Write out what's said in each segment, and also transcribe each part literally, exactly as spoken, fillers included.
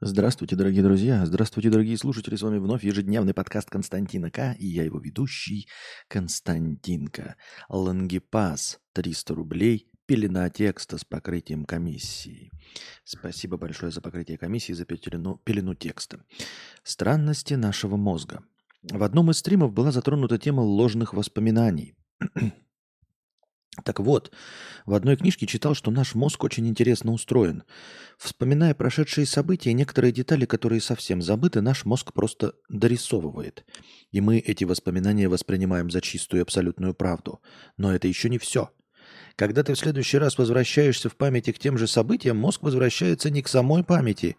Здравствуйте, дорогие друзья, здравствуйте, дорогие слушатели, с вами вновь ежедневный подкаст Константина К, и я его ведущий Константинка. Лангепас, триста рублей, пелена текста с покрытием комиссии. Спасибо большое за покрытие комиссии, за пелену, пелену текста. Странности нашего мозга. В одном из стримов была затронута тема ложных воспоминаний. Так вот, в одной книжке читал, что наш мозг очень интересно устроен. Вспоминая прошедшие события, некоторые детали, которые совсем забыты, наш мозг просто дорисовывает. И мы эти воспоминания воспринимаем за чистую и абсолютную правду. Но это еще не все. Когда ты в следующий раз возвращаешься в памяти к тем же событиям, мозг возвращается не к самой памяти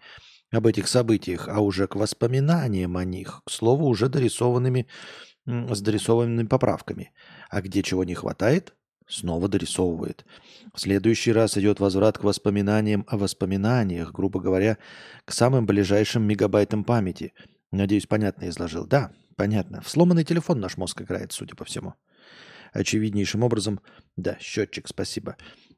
об этих событиях, а уже к воспоминаниям о них, к слову, уже дорисованными, с дорисованными поправками. А где чего не хватает, снова дорисовывает. В следующий раз идет возврат к воспоминаниям о воспоминаниях, грубо говоря, к самым ближайшим мегабайтам памяти. Надеюсь, понятно изложил. Да, понятно. В сломанный телефон наш мозг играет, судя по всему. Очевиднейшим образом... Да, счетчик, спасибо.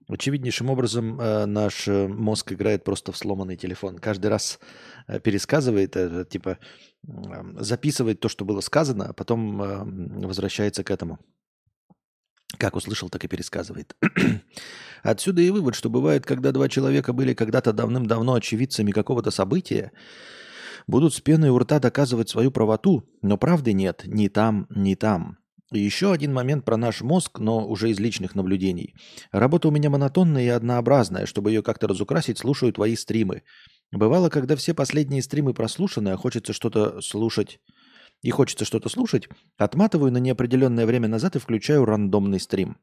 Очевиднейшим образом э, наш мозг играет просто в сломанный телефон. Каждый раз э, пересказывает, э, типа э, записывает то, что было сказано, а потом э, возвращается к этому. Как услышал, так и пересказывает. Отсюда и вывод, что бывает, когда два человека были когда-то давным-давно очевидцами какого-то события, будут с пеной у рта доказывать свою правоту, но правды нет ни там, ни там. И еще один момент про наш мозг, но уже из личных наблюдений. Работа у меня монотонная и однообразная. Чтобы ее как-то разукрасить, слушаю твои стримы. Бывало, когда все последние стримы прослушаны, а хочется что-то слушать, и хочется что-то слушать, отматываю на неопределенное время назад и включаю рандомный стрим.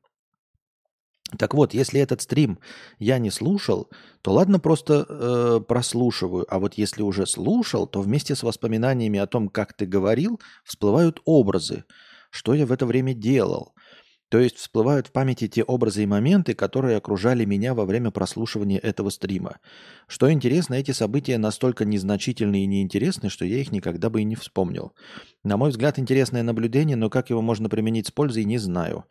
Так вот, если этот стрим я не слушал, то ладно, просто э, прослушиваю. А вот если уже слушал, то вместе с воспоминаниями о том, как ты говорил, всплывают образы. Что я в это время делал? То есть всплывают в памяти те образы и моменты, которые окружали меня во время прослушивания этого стрима. Что интересно, эти события настолько незначительны и неинтересны, что я их никогда бы и не вспомнил. На мой взгляд, интересное наблюдение, но как его можно применить с пользой, не знаю.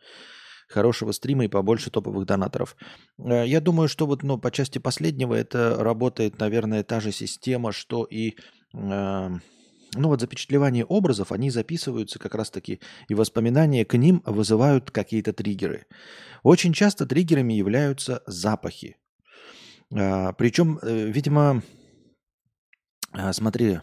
Хорошего стрима и побольше топовых донаторов. Я думаю, что вот, ну, по части последнего это работает, наверное, та же система, что и... Э- Ну вот запечатлевание образов, они записываются как раз-таки, и воспоминания к ним вызывают какие-то триггеры. Очень часто триггерами являются запахи. А, причем, видимо, а, смотри,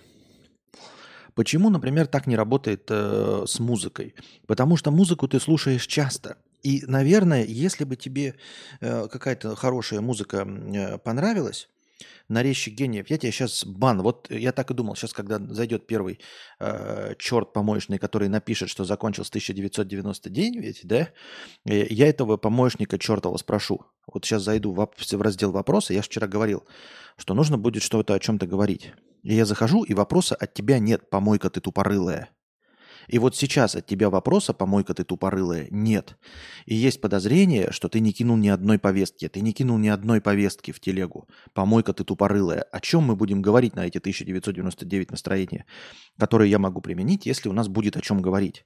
почему, например, так не работает а, с музыкой? Потому что музыку ты слушаешь часто. И, наверное, если бы тебе а, какая-то хорошая музыка а, понравилась, «Нарезчик гениев». Я тебе сейчас бан. Вот я так и думал. Сейчас, когда зайдет первый э, черт помоечный, который напишет, что закончил с тысяча девятьсот девяностого, да, я этого помоечника чертова спрошу. Вот сейчас зайду в, в раздел «Вопросы». Я же вчера говорил, что нужно будет что-то о чем-то говорить. И я захожу, и вопроса от тебя нет, помойка ты тупорылая. И вот сейчас от тебя вопроса, помойка ты тупорылая, нет. И есть подозрение, что ты не кинул ни одной повестки. Ты не кинул ни одной повестки в телегу. Помойка ты тупорылая. О чем мы будем говорить на эти тысяча девятьсот девяносто девять настроения, которые я могу применить, если у нас будет о чем говорить?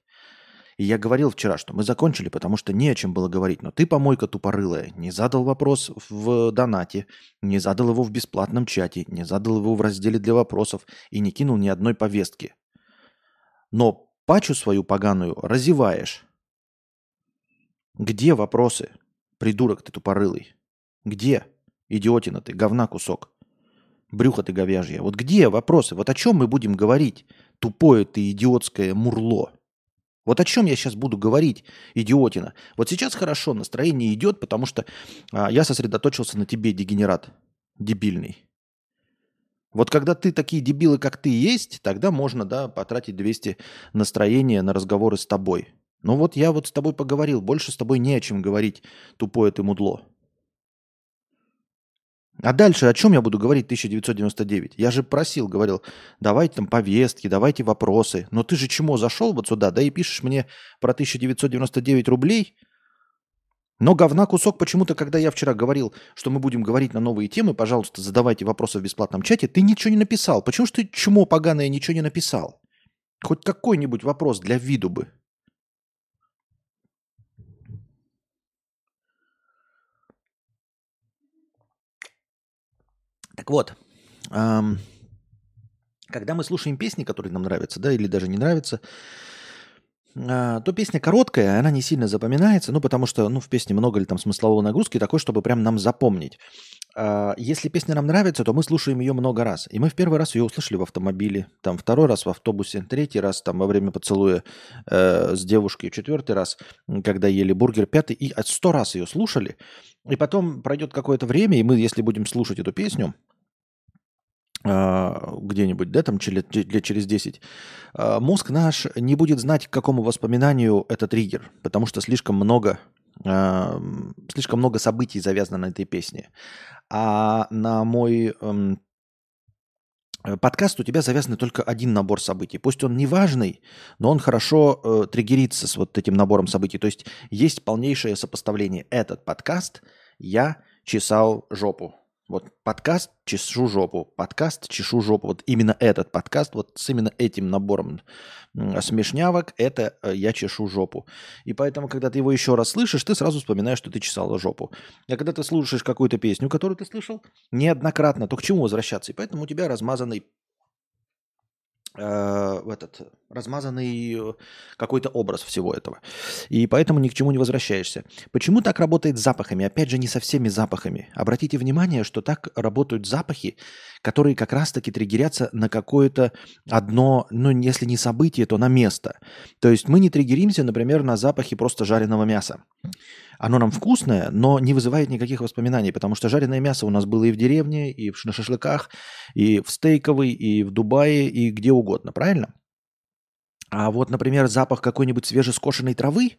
И я говорил вчера, что мы закончили, потому что не о чем было говорить. Но ты, помойка тупорылая, не задал вопрос в донате, не задал его в бесплатном чате, не задал его в разделе для вопросов и не кинул ни одной повестки. Но пачу свою поганую разеваешь. Где вопросы? Придурок ты тупорылый. Где? Идиотина ты, говна кусок. Брюхо ты говяжье. Вот где вопросы? Вот о чем мы будем говорить? Тупое ты идиотское мурло. Вот о чем я сейчас буду говорить, идиотина? Вот сейчас хорошо, настроение идет, потому что а, я сосредоточился на тебе, дегенерат. Дебильный. Вот когда ты такие дебилы, как ты, есть, тогда можно, да, потратить двести настроения на разговоры с тобой. Ну вот я вот с тобой поговорил, больше с тобой не о чем говорить, тупое ты мудло. А дальше о чем я буду говорить тысяча девятьсот девяносто девять? Я же просил, говорил, давайте там повестки, давайте вопросы. Но ты же чему зашел вот сюда, да и пишешь мне про тысяча девятьсот девяносто девять рублей? Но говна кусок почему-то, когда я вчера говорил, что мы будем говорить на новые темы, пожалуйста, задавайте вопросы в бесплатном чате, ты ничего не написал. Почему ж ты, чмо поганое, ничего не написал? Хоть какой-нибудь вопрос для виду бы. Так вот, эм, Когда мы слушаем песни, которые нам нравятся, да, или даже не нравятся, то песня короткая, она не сильно запоминается, ну, потому что, ну, в песне много ли там смысловой нагрузки такой, чтобы прям нам запомнить. Если песня нам нравится, то мы слушаем ее много раз. И мы в первый раз ее услышали в автомобиле, там второй раз в автобусе, третий раз там во время поцелуя э, с девушкой, четвертый раз, когда ели бургер, пятый, и сто раз ее слушали. И потом пройдет какое-то время, и мы, если будем слушать эту песню, где-нибудь, да, там лет через десять, мозг наш не будет знать, к какому воспоминанию это триггер, потому что слишком много, слишком много событий завязано на этой песне. А на мой подкаст у тебя завязан только один набор событий. Пусть он не важный, но он хорошо триггерится с вот этим набором событий. То есть есть полнейшее сопоставление. Этот подкаст «Я чесал жопу». Вот подкаст «Чешу жопу», подкаст «Чешу жопу». Вот именно этот подкаст, вот с именно этим набором смешнявок, это «Я чешу жопу». И поэтому, когда ты его еще раз слышишь, ты сразу вспоминаешь, что ты чесала жопу. А когда ты слушаешь какую-то песню, которую ты слышал неоднократно, то к чему возвращаться? И поэтому у тебя размазанный, э, этот, размазанный какой-то образ всего этого. И поэтому ни к чему не возвращаешься. Почему так работает с запахами? Опять же, не со всеми запахами. Обратите внимание, что так работают запахи, которые как раз-таки триггерятся на какое-то одно, ну, если не событие, то на место. То есть мы не триггеримся, например, на запахи просто жареного мяса. Оно нам вкусное, но не вызывает никаких воспоминаний, потому что жареное мясо у нас было и в деревне, и на шашлыках, и в стейковой, и в Дубае, и где угодно, правильно? А вот, например, запах какой-нибудь свежескошенной травы,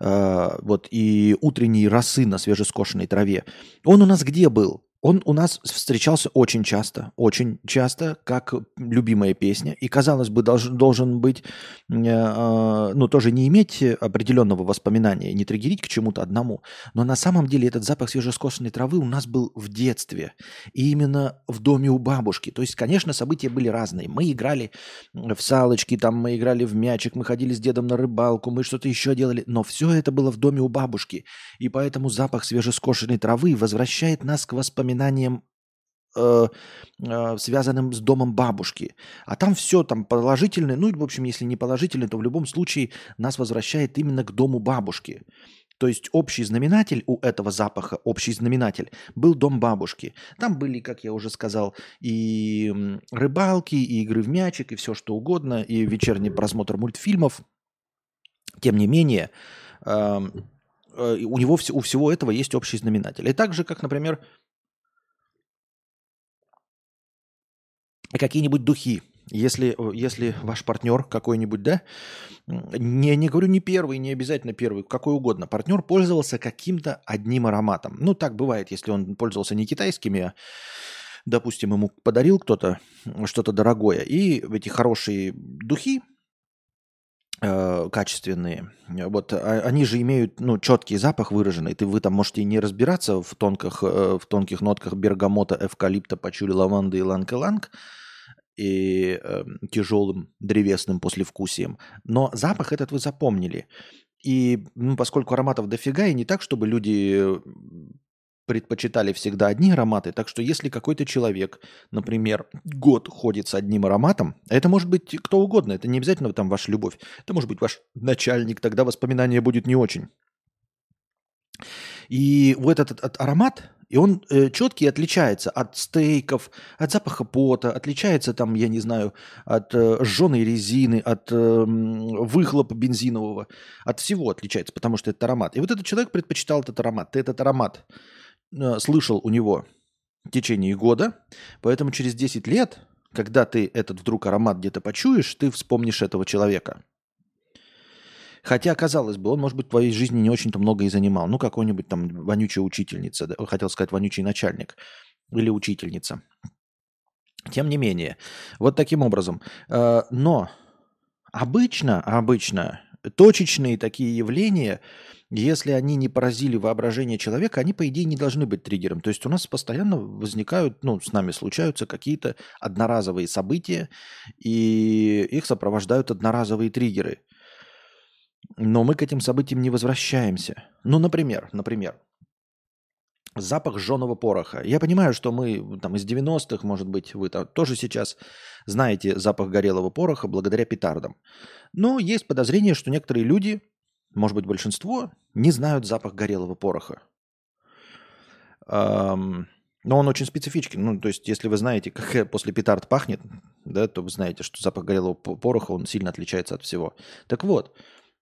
э, вот и утренней росы на свежескошенной траве, он у нас где был? Он у нас встречался очень часто, очень часто, как любимая песня. И, казалось бы, долж, должен быть, э, э, ну, тоже не иметь определенного воспоминания, не триггерить к чему-то одному. Но на самом деле этот запах свежескошенной травы у нас был в детстве. И именно в доме у бабушки. То есть, конечно, события были разные. Мы играли в салочки, там, мы играли в мячик, мы ходили с дедом на рыбалку, мы что-то еще делали. Но все это было в доме у бабушки. И поэтому запах свежескошенной травы возвращает нас к воспоминаниям, связанным с домом бабушки. А там все там положительное, ну, в общем, если не положительное, то в любом случае нас возвращает именно к дому бабушки. То есть общий знаменатель у этого запаха, общий знаменатель, был дом бабушки. Там были, как я уже сказал, и рыбалки, и игры в мячик, и все что угодно, и вечерний просмотр мультфильмов. Тем не менее, у него, у всего этого есть общий знаменатель. И так же, как, например, какие-нибудь духи, если, если ваш партнер какой-нибудь, да, не, не говорю не первый, не обязательно первый, какой угодно, партнер пользовался каким-то одним ароматом. Ну, так бывает, если он пользовался не китайскими, а, допустим, ему подарил кто-то что-то дорогое, и эти хорошие духи, качественные. Вот они же имеют, ну, четкий запах выраженный. Ты, вы там можете не разбираться в тонких, в тонких нотках бергамота, эвкалипта, пачули, лаванды и ланг-эланг и э, тяжелым древесным послевкусием. Но запах этот вы запомнили. И, ну, поскольку ароматов дофига, и не так, чтобы люди предпочитали всегда одни ароматы, так что если какой-то человек, например, год ходит с одним ароматом, это может быть кто угодно, это не обязательно там ваша любовь, это может быть ваш начальник, тогда воспоминание будет не очень. И вот этот, этот аромат, и он э, четкий, отличается от стейков, от запаха пота, отличается там, я не знаю, от э, жженой резины, от э, выхлопа бензинового, от всего отличается, потому что это аромат. И вот этот человек предпочитал этот аромат, ты этот аромат слышал у него в течение года, поэтому через десять лет, когда ты этот вдруг аромат где-то почуешь, ты вспомнишь этого человека. Хотя, казалось бы, он, может быть, в твоей жизни не очень-то много и занимал. Ну, какой-нибудь там вонючая учительница, да? Хотел сказать вонючий начальник или учительница. Тем не менее, вот таким образом. Но обычно, обычно точечные такие явления, если они не поразили воображение человека, они, по идее, не должны быть триггером. То есть у нас постоянно возникают, ну, с нами случаются какие-то одноразовые события, и их сопровождают одноразовые триггеры. Но мы к этим событиям не возвращаемся. Ну, например, например, Запах жженого пороха. Я понимаю, что мы там из девяностых, может быть, вы там тоже сейчас знаете запах горелого пороха благодаря петардам. Но есть подозрение, что некоторые люди, может быть, большинство, не знают запах горелого пороха. Эм, но он очень специфичен. Ну, то есть, если вы знаете, как после петард пахнет, да, то вы знаете, что запах горелого пороха, он сильно отличается от всего. Так вот,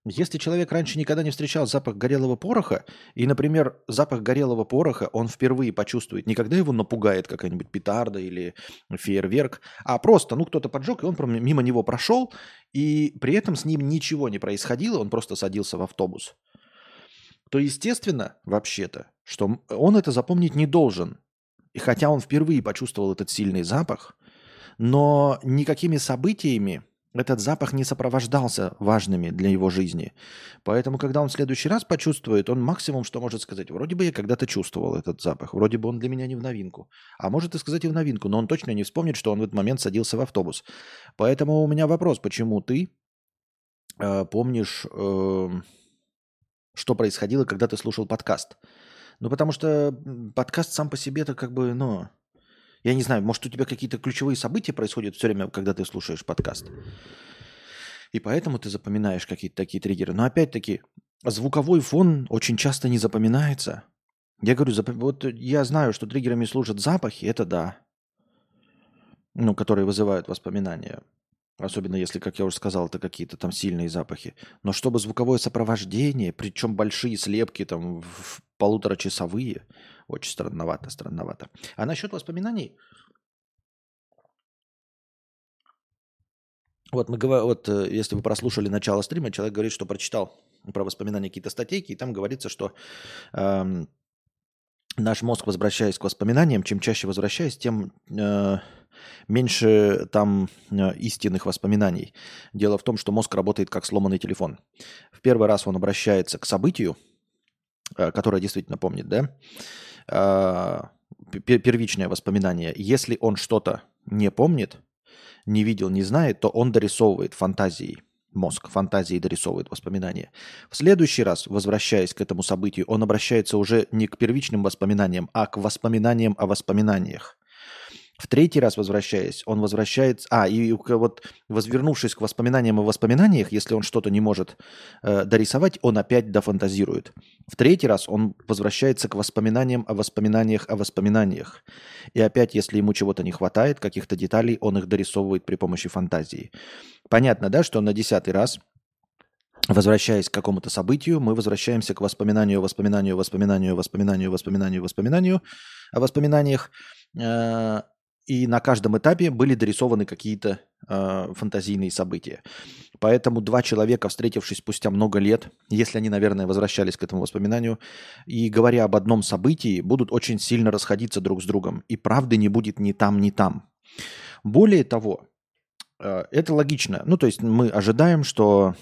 если человек раньше никогда не встречал запах горелого пороха, и, например, запах горелого пороха он впервые почувствует, не когда его напугает какая-нибудь петарда или фейерверк, а просто, ну, кто-то поджег, и он мимо него прошел, и при этом с ним ничего не происходило, он просто садился в автобус, то, естественно, вообще-то, что он это запомнить не должен. И хотя он впервые почувствовал этот сильный запах, но никакими событиями этот запах не сопровождался важными для его жизни. Поэтому, когда он в следующий раз почувствует, он максимум, что может сказать, вроде бы я когда-то чувствовал этот запах, вроде бы он для меня не в новинку. А может и сказать и в новинку, но он точно не вспомнит, что он в этот момент садился в автобус. Поэтому у меня вопрос, почему ты э, помнишь, э, что происходило, когда ты слушал подкаст? Ну, потому что подкаст сам по себе-то как бы, ну... Я не знаю, может, у тебя какие-то ключевые события происходят все время, когда ты слушаешь подкаст. И поэтому ты запоминаешь какие-то такие триггеры. Но опять-таки, звуковой фон очень часто не запоминается. Я говорю, зап... вот я знаю, что триггерами служат запахи, это да. Ну, которые вызывают воспоминания. Особенно если, как я уже сказал, это какие-то там сильные запахи. Но чтобы звуковое сопровождение, причем большие слепки, там, в полуторачасовые, очень странновато, странновато. А насчет воспоминаний, вот мы говорим, вот если вы прослушали начало стрима, человек говорит, что прочитал про воспоминания какие-то статейки, и там говорится, что э, наш мозг, возвращаясь к воспоминаниям, чем чаще возвращаясь, тем э, меньше там э, истинных воспоминаний. Дело в том, что мозг работает как сломанный телефон. В первый раз он обращается к событию, э, которое действительно помнит, да? Первичное воспоминание. Если он что-то не помнит, не видел, не знает, то он дорисовывает фантазией. Мозг фантазией дорисовывает воспоминания. В следующий раз, возвращаясь к этому событию, он обращается уже не к первичным воспоминаниям, а к воспоминаниям о воспоминаниях. В третий раз, возвращаясь, он возвращается... А, и вот возвернувшись к воспоминаниям о воспоминаниях, если он что-то не может э, дорисовать, он опять дофантазирует. В третий раз он возвращается к воспоминаниям о воспоминаниях о воспоминаниях. И опять, если ему чего-то не хватает, каких-то деталей, он их дорисовывает при помощи фантазии. Понятно, да, что на десятый раз, возвращаясь к какому-то событию, мы возвращаемся к воспоминанию, воспоминанию, воспоминанию, воспоминанию, воспоминанию, воспоминанию о воспоминаниях. Э, И на каждом этапе были дорисованы какие-то э, фантазийные события. Поэтому два человека, встретившись спустя много лет, если они, наверное, возвращались к этому воспоминанию, и говоря об одном событии, будут очень сильно расходиться друг с другом. И правды не будет ни там, ни там. Более того, э, это логично. Ну, то есть мы ожидаем, что...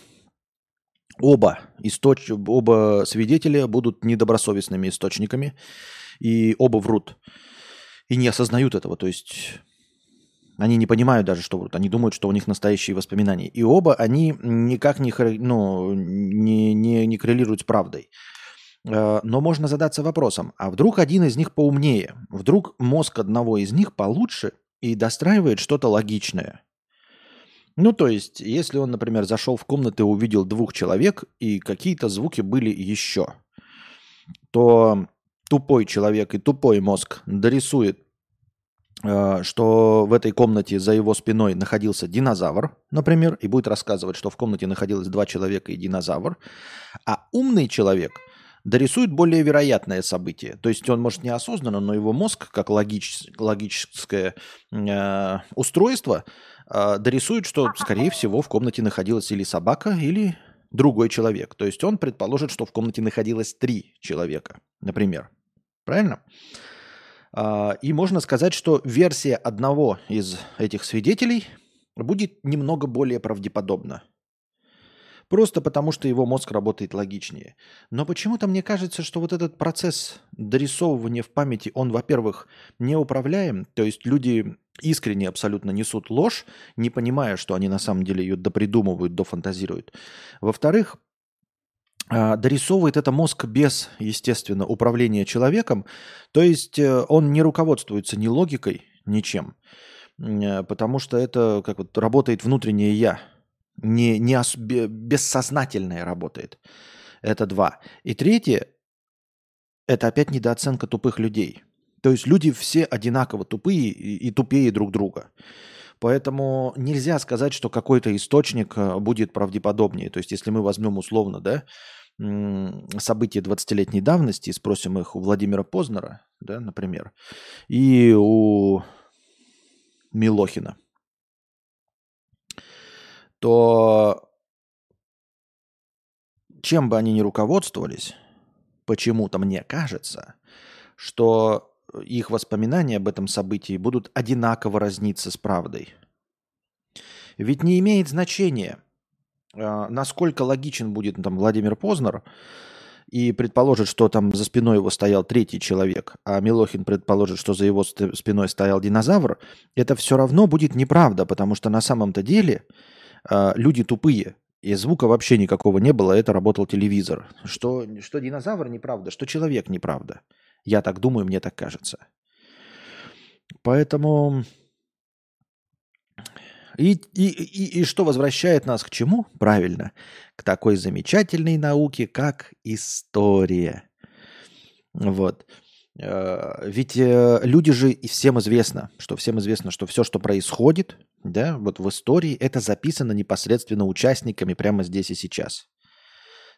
Оба, источ... оба свидетеля будут недобросовестными источниками, и оба врут. И не осознают этого, то есть они не понимают даже, что врут. Они думают, что у них настоящие воспоминания. И оба они никак не, ну, не, не, не коррелируют с правдой. Но можно задаться вопросом, а вдруг один из них поумнее? Вдруг мозг одного из них получше и достраивает что-то логичное? Ну, то есть, если он, например, зашел в комнату и увидел двух человек, и какие-то звуки были еще, то... Тупой человек и тупой мозг дорисует, что в этой комнате за его спиной находился динозавр, например, и будет рассказывать, что в комнате находилось два человека и динозавр. А умный человек дорисует более вероятное событие. То есть он, может, неосознанно, но его мозг, как логич... логическое э, устройство, э, дорисует, что, скорее всего, в комнате находилась или собака, или другой человек. То есть он предположит, что в комнате находилось три человека, например. Правильно? И можно сказать, что версия одного из этих свидетелей будет немного более правдеподобна. Просто потому, что его мозг работает логичнее. Но почему-то мне кажется, что вот этот процесс дорисовывания в памяти, он, во-первых, неуправляем. То есть люди искренне абсолютно несут ложь, не понимая, что они на самом деле ее допридумывают, дофантазируют. Во-вторых, дорисовывает это мозг без, естественно, управления человеком. То есть он не руководствуется ни логикой, ничем. Потому что это как вот работает внутреннее «я». Не, не ос- бессознательное работает. Это два. И третье – это опять недооценка тупых людей. То есть люди все одинаково тупые и, и тупее друг друга. Поэтому нельзя сказать, что какой-то источник будет правдеподобнее. То есть если мы возьмем условно, да, события двадцатилетней давности и спросим их у Владимира Познера, да, например, и у Милохина, то чем бы они ни руководствовались, почему-то мне кажется, что их воспоминания об этом событии будут одинаково разниться с правдой. Ведь не имеет значения, насколько логичен будет там Владимир Познер и предположит, что там за спиной его стоял третий человек, а Милохин предположит, что за его спиной стоял динозавр, это все равно будет неправда, потому что на самом-то деле люди тупые, и звука вообще никакого не было, это работал телевизор. Что, что динозавр неправда, что человек неправда. Я так думаю, мне так кажется. Поэтому... И, и, и, и что возвращает нас к чему? Правильно, к такой замечательной науке, как история. Вот. Ведь люди же, и всем известно, что всем известно, что все, что происходит, да, вот в истории, это записано непосредственно участниками прямо здесь и сейчас.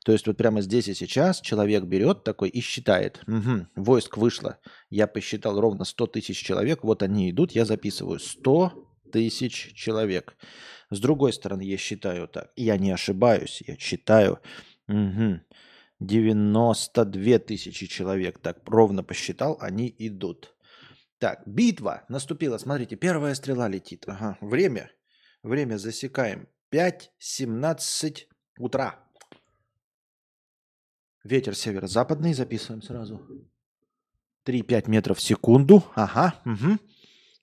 То есть вот прямо здесь и сейчас человек берет такой и считает. Угу, войск вышло. Я посчитал ровно сто тысяч человек. Вот они идут, я записываю. сто тысяч человек. С другой стороны, я считаю так. Я не ошибаюсь, я считаю. Угу, девяносто две тысячи человек. Так ровно посчитал, они идут. Так, битва наступила. Смотрите, первая стрела летит. Ага, время. Время засекаем. пять семнадцать утра. Ветер северо-западный, записываем сразу. три-пять метров в секунду. Ага, угу.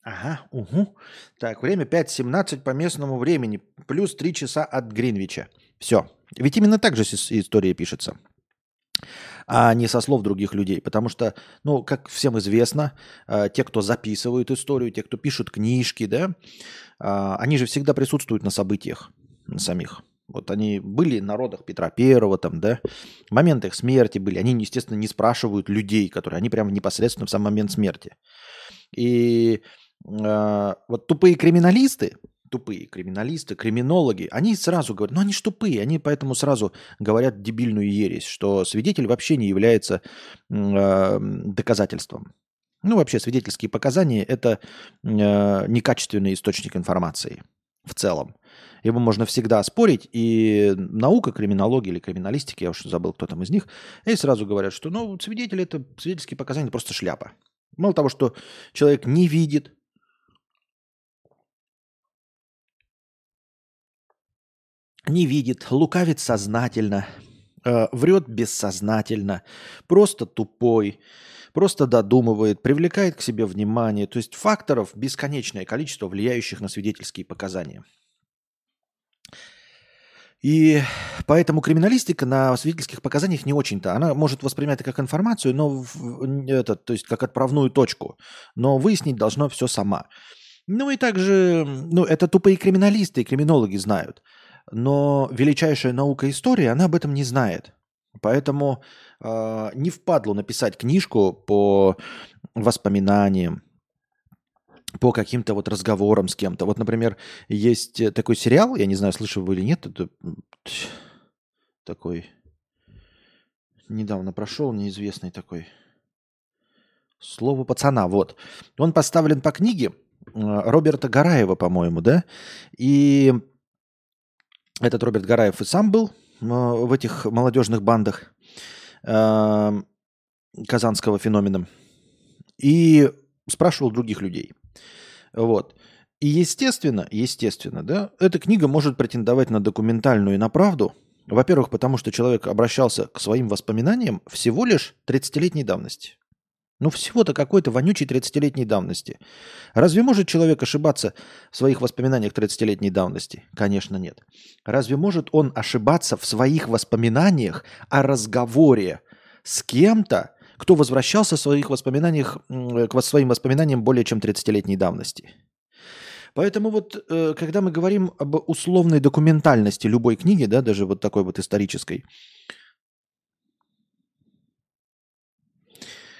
Ага, угу. Так, время пять семнадцать по местному времени. Плюс три часа от Гринвича. Все. Ведь именно так же история пишется. А не со слов других людей. Потому что, ну, как всем известно, те, кто записывают историю, те, кто пишут книжки, да, они же всегда присутствуют на событиях самих. Вот они были на родах Петра Первого, там, да, в момент их смерти были. Они, естественно, не спрашивают людей, которые они прямо непосредственно в сам момент смерти. И э, вот тупые криминалисты, тупые криминалисты, криминологи, они сразу говорят, ну они ж тупые, они поэтому сразу говорят дебильную ересь, что свидетель вообще не является э, доказательством. Ну вообще свидетельские показания – это э, некачественный источник информации в целом. Его можно всегда оспорить, и наука криминологии или криминалистики, я уж забыл, кто там из них, и сразу говорят, что ну, свидетели это свидетельские показания, это просто шляпа. Мало того, что человек не видит, не видит, лукавит сознательно, э, врет бессознательно, просто тупой, просто додумывает, привлекает к себе внимание. То есть факторов бесконечное количество, влияющих на свидетельские показания. И поэтому криминалистика на свидетельских показаниях не очень-то. Она может воспринимать это как информацию, но это, то есть как отправную точку. Но выяснить должно все сама. Ну и также, ну это тупые криминалисты и криминологи знают. Но величайшая наука истории, она об этом не знает. Поэтому э, не впадлу написать книжку по воспоминаниям, по каким-то вот разговорам с кем-то. Вот, например, есть такой сериал, я не знаю, слышали вы или нет, это такой недавно прошел, неизвестный такой. «Слово пацана», вот. Он поставлен по книге Роберта Гараева, по-моему, да? И этот Роберт Гараев и сам был в этих молодежных бандах казанского феномена. И спрашивал других людей. Вот. И естественно, естественно, да, эта книга может претендовать на документальную и на правду. Во-первых, потому что человек обращался к своим воспоминаниям всего лишь тридцатилетней давности. Ну всего-то какой-то вонючей тридцатилетней давности. Разве может человек ошибаться в своих воспоминаниях тридцатилетней давности? Конечно, нет. Разве может он ошибаться в своих воспоминаниях о разговоре с кем-то, кто возвращался в своих воспоминаниях, к своим воспоминаниям более чем тридцатилетней давности? Поэтому вот, когда мы говорим об условной документальности любой книги, да, даже вот такой вот исторической,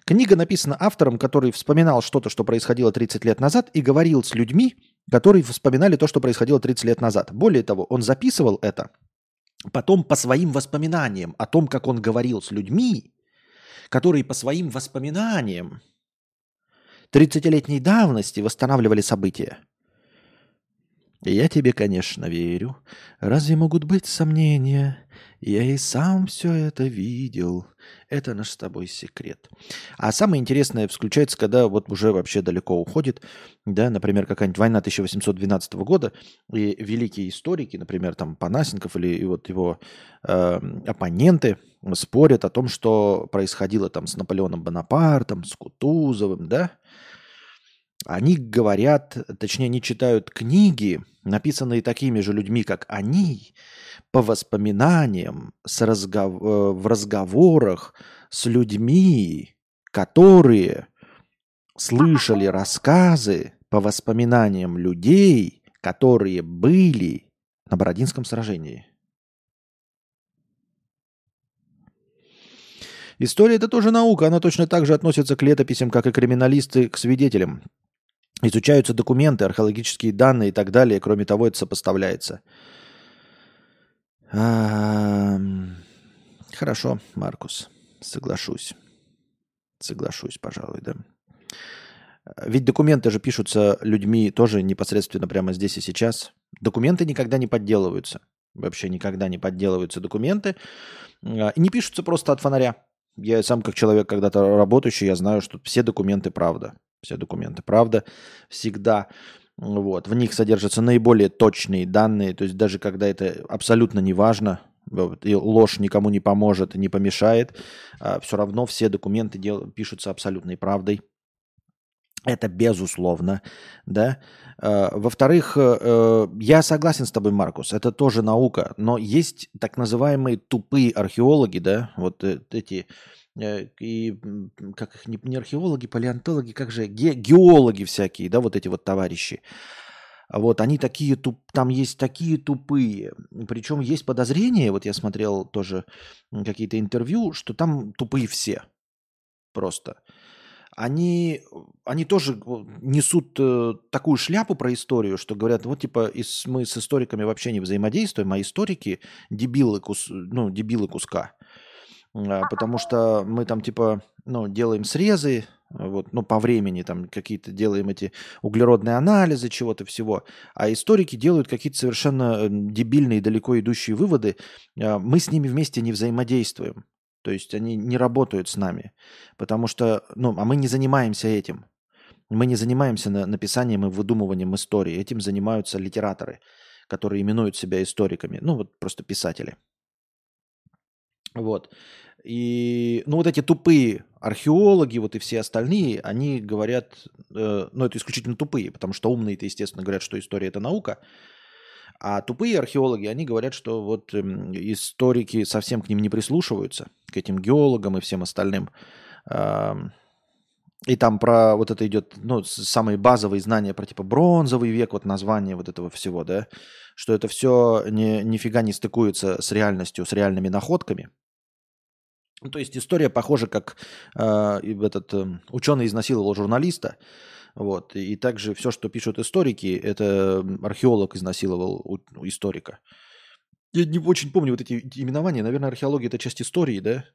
книга написана автором, который вспоминал что-то, что происходило тридцать лет назад, и говорил с людьми, которые вспоминали то, что происходило тридцать лет назад. Более того, он записывал это потом по своим воспоминаниям о том, как он говорил с людьми, которые по своим воспоминаниям тридцатилетней давности восстанавливали события. Я тебе, конечно, верю. Разве могут быть сомнения? Я и сам все это видел. Это наш с тобой секрет. А самое интересное включается, когда вот уже вообще далеко уходит, да, например, какая-нибудь война тысяча восемьсот двенадцатого года, и великие историки, например, там Панасенков или и вот его э, оппоненты спорят о том, что происходило там с Наполеоном Бонапартом, с Кутузовым, да. Они говорят, точнее, они читают книги, написанные такими же людьми, как они, по воспоминаниям с разгов... в разговорах с людьми, которые слышали рассказы по воспоминаниям людей, которые были на Бородинском сражении. История – это тоже наука, она точно так же относится к летописям, как и криминалисты к свидетелям. Изучаются документы, археологические данные и так далее. Кроме того, это сопоставляется. А... Хорошо, Маркус, соглашусь. Соглашусь, пожалуй, да. Ведь документы же пишутся людьми тоже непосредственно прямо здесь и сейчас. Документы никогда не подделываются. Вообще никогда не подделываются документы. И не пишутся просто от фонаря. Я сам как человек когда-то работающий, я знаю, что все документы правда. Все документы, правда, всегда. Вот. В них содержатся наиболее точные данные. То есть даже когда это абсолютно неважно, и ложь никому не поможет, не помешает, все равно все документы дел... пишутся абсолютной правдой. Это безусловно. Да? Во-вторых, я согласен с тобой, Маркус, это тоже наука. Но есть так называемые тупые археологи, да, вот эти... и как их не археологи, палеонтологи, как же ге, геологи всякие, да, вот эти вот товарищи. Вот они такие туп, там есть такие тупые. Причем есть подозрения, вот я смотрел тоже какие-то интервью, что там тупые все просто. Они, они тоже несут такую шляпу про историю, что говорят, вот типа мы с историками вообще не взаимодействуем, а историки дебилы, кус, ну, дебилы куска. Потому что мы там типа, ну, делаем срезы, вот, ну, по времени там какие-то делаем эти углеродные анализы чего-то всего, а историки делают какие-то совершенно дебильные, далеко идущие выводы. Мы с ними вместе не взаимодействуем, то есть они не работают с нами, потому что, ну, а мы не занимаемся этим. Мы не занимаемся написанием и выдумыванием истории. Этим занимаются литераторы, которые именуют себя историками, ну, вот просто писатели. Вот. И, ну, вот эти тупые археологи, вот и все остальные, они говорят, э, ну, это исключительно тупые, потому что умные-то, естественно, говорят, что история – это наука, а тупые археологи, они говорят, что вот э, историки совсем к ним не прислушиваются, к этим геологам и всем остальным. Э, и там про вот это идет, ну, самые базовые знания про, типа, бронзовый век, вот название вот этого всего, да, что это все ни, нифига не стыкуется с реальностью, с реальными находками. Ну, то есть история похожа, как э, этот э, ученый изнасиловал журналиста. Вот. И также все, что пишут историки, это археолог изнасиловал у, у историка. Я не очень помню вот эти, эти именования. Наверное, археология – это часть истории, да?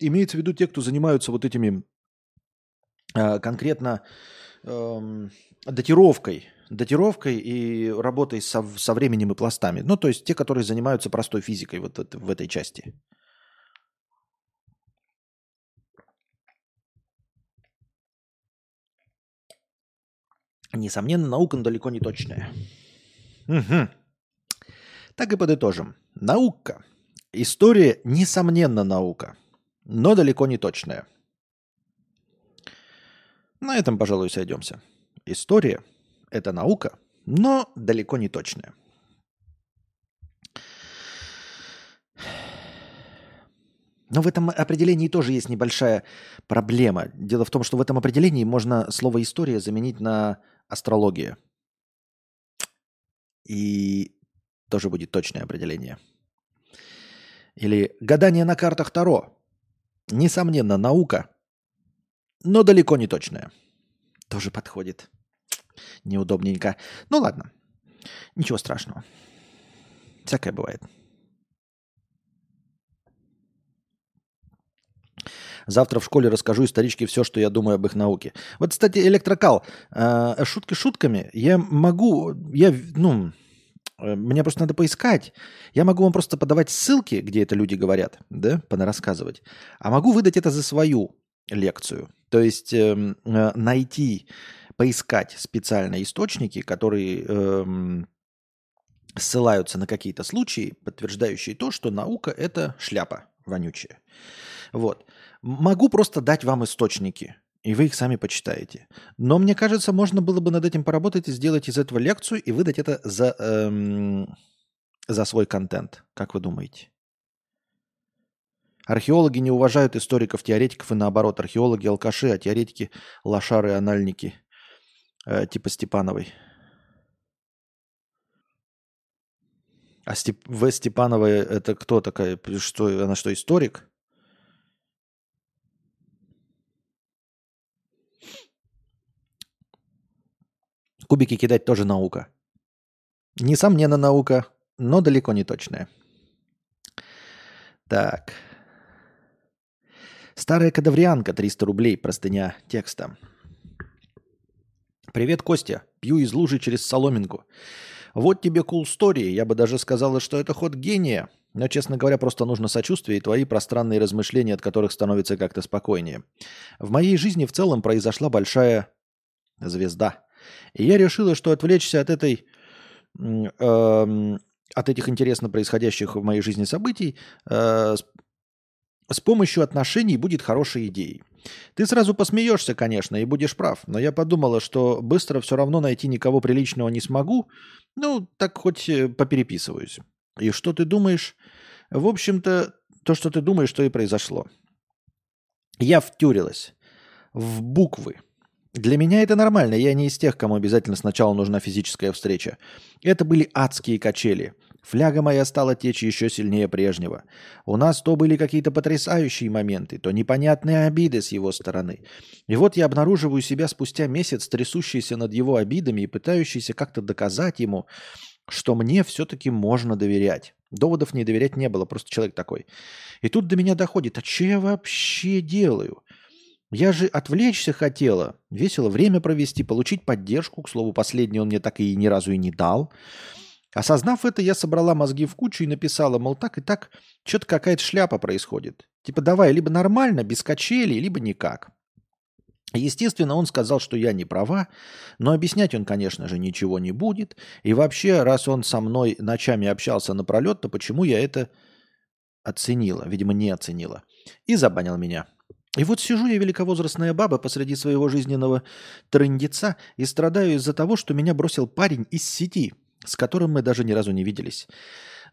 Имеется в виду те, кто занимаются вот этими э, конкретно э, датировкой. Датировкой и работой со, со временем и пластами. Ну, то есть те, которые занимаются простой физикой вот это, в этой части. Несомненно, наука далеко не точная. Угу. Так и подытожим. Наука. История, несомненно, наука, но далеко не точная. На этом, пожалуй, сойдемся. История – это наука, но далеко не точная. Но в этом определении тоже есть небольшая проблема. Дело в том, что в этом определении можно слово «история» заменить на «астрология». И тоже будет точное определение. Или гадание на картах Таро. Несомненно, наука, но далеко не точная. Тоже подходит. Неудобненько. Ну ладно, ничего страшного. Всякое бывает. Завтра в школе расскажу историчке все, что я думаю об их науке. Вот, кстати, электрокал. Шутки шутками. Я могу... Я, ну, мне просто надо поискать. Я могу вам просто подавать ссылки, где это люди говорят, да, понарассказывать. А могу выдать это за свою лекцию. То есть э, найти, поискать специальные источники, которые... Э, ссылаются на какие-то случаи, подтверждающие то, что наука – это шляпа вонючая. Вот. Могу просто дать вам источники, и вы их сами почитаете. Но мне кажется, можно было бы над этим поработать и сделать из этого лекцию и выдать это за, эм, за свой контент. Как вы думаете? Археологи не уважают историков, теоретиков и наоборот. Археологи – алкаши, а теоретики – лошары, анальники э, типа Степановой. А Степ... В. Степанова это кто такая? Что, она что, историк? Кубики кидать тоже наука. Несомненно, наука, но далеко не точная. Так. Старая кадаврианка, триста рублей, простыня текста. Привет, Костя. Пью из лужи через соломинку. Вот тебе cool story. Я бы даже сказала, что это ход гения. Но, честно говоря, просто нужно сочувствие и твои пространные размышления, от которых становится как-то спокойнее. В моей жизни в целом произошла большая звезда. И я решила, что отвлечься от этой, э, от этих интересно происходящих в моей жизни событий э, с помощью отношений будет хорошей идеей. Ты сразу посмеешься, конечно, и будешь прав, но я подумала, что быстро все равно найти никого приличного не смогу, ну, так хоть попереписываюсь. И что ты думаешь? В общем-то, то, что ты думаешь, то и произошло. Я втюрилась в буквы. Для меня это нормально, я не из тех, кому обязательно сначала нужна физическая встреча. Это были адские качели. Фляга моя стала течь еще сильнее прежнего. У нас то были какие-то потрясающие моменты, то непонятные обиды с его стороны. И вот я обнаруживаю себя спустя месяц, трясущийся над его обидами и пытающийся как-то доказать ему, что мне все-таки можно доверять. Доводов не доверять не было, просто человек такой. И тут до меня доходит, а что я вообще делаю? Я же отвлечься хотела, весело время провести, получить поддержку. К слову, последний он мне так и ни разу и не дал. Осознав это, я собрала мозги в кучу и написала, мол, так и так, что-то какая-то шляпа происходит. Типа, давай, либо нормально, без качелей, либо никак. Естественно, он сказал, что я не права, но объяснять он, конечно же, ничего не будет. И вообще, раз он со мной ночами общался напролет, то почему я это оценила? Видимо, не оценила. И забанил меня. И вот сижу я, великовозрастная баба, посреди своего жизненного трындеца и страдаю из-за того, что меня бросил парень из сети, с которым мы даже ни разу не виделись.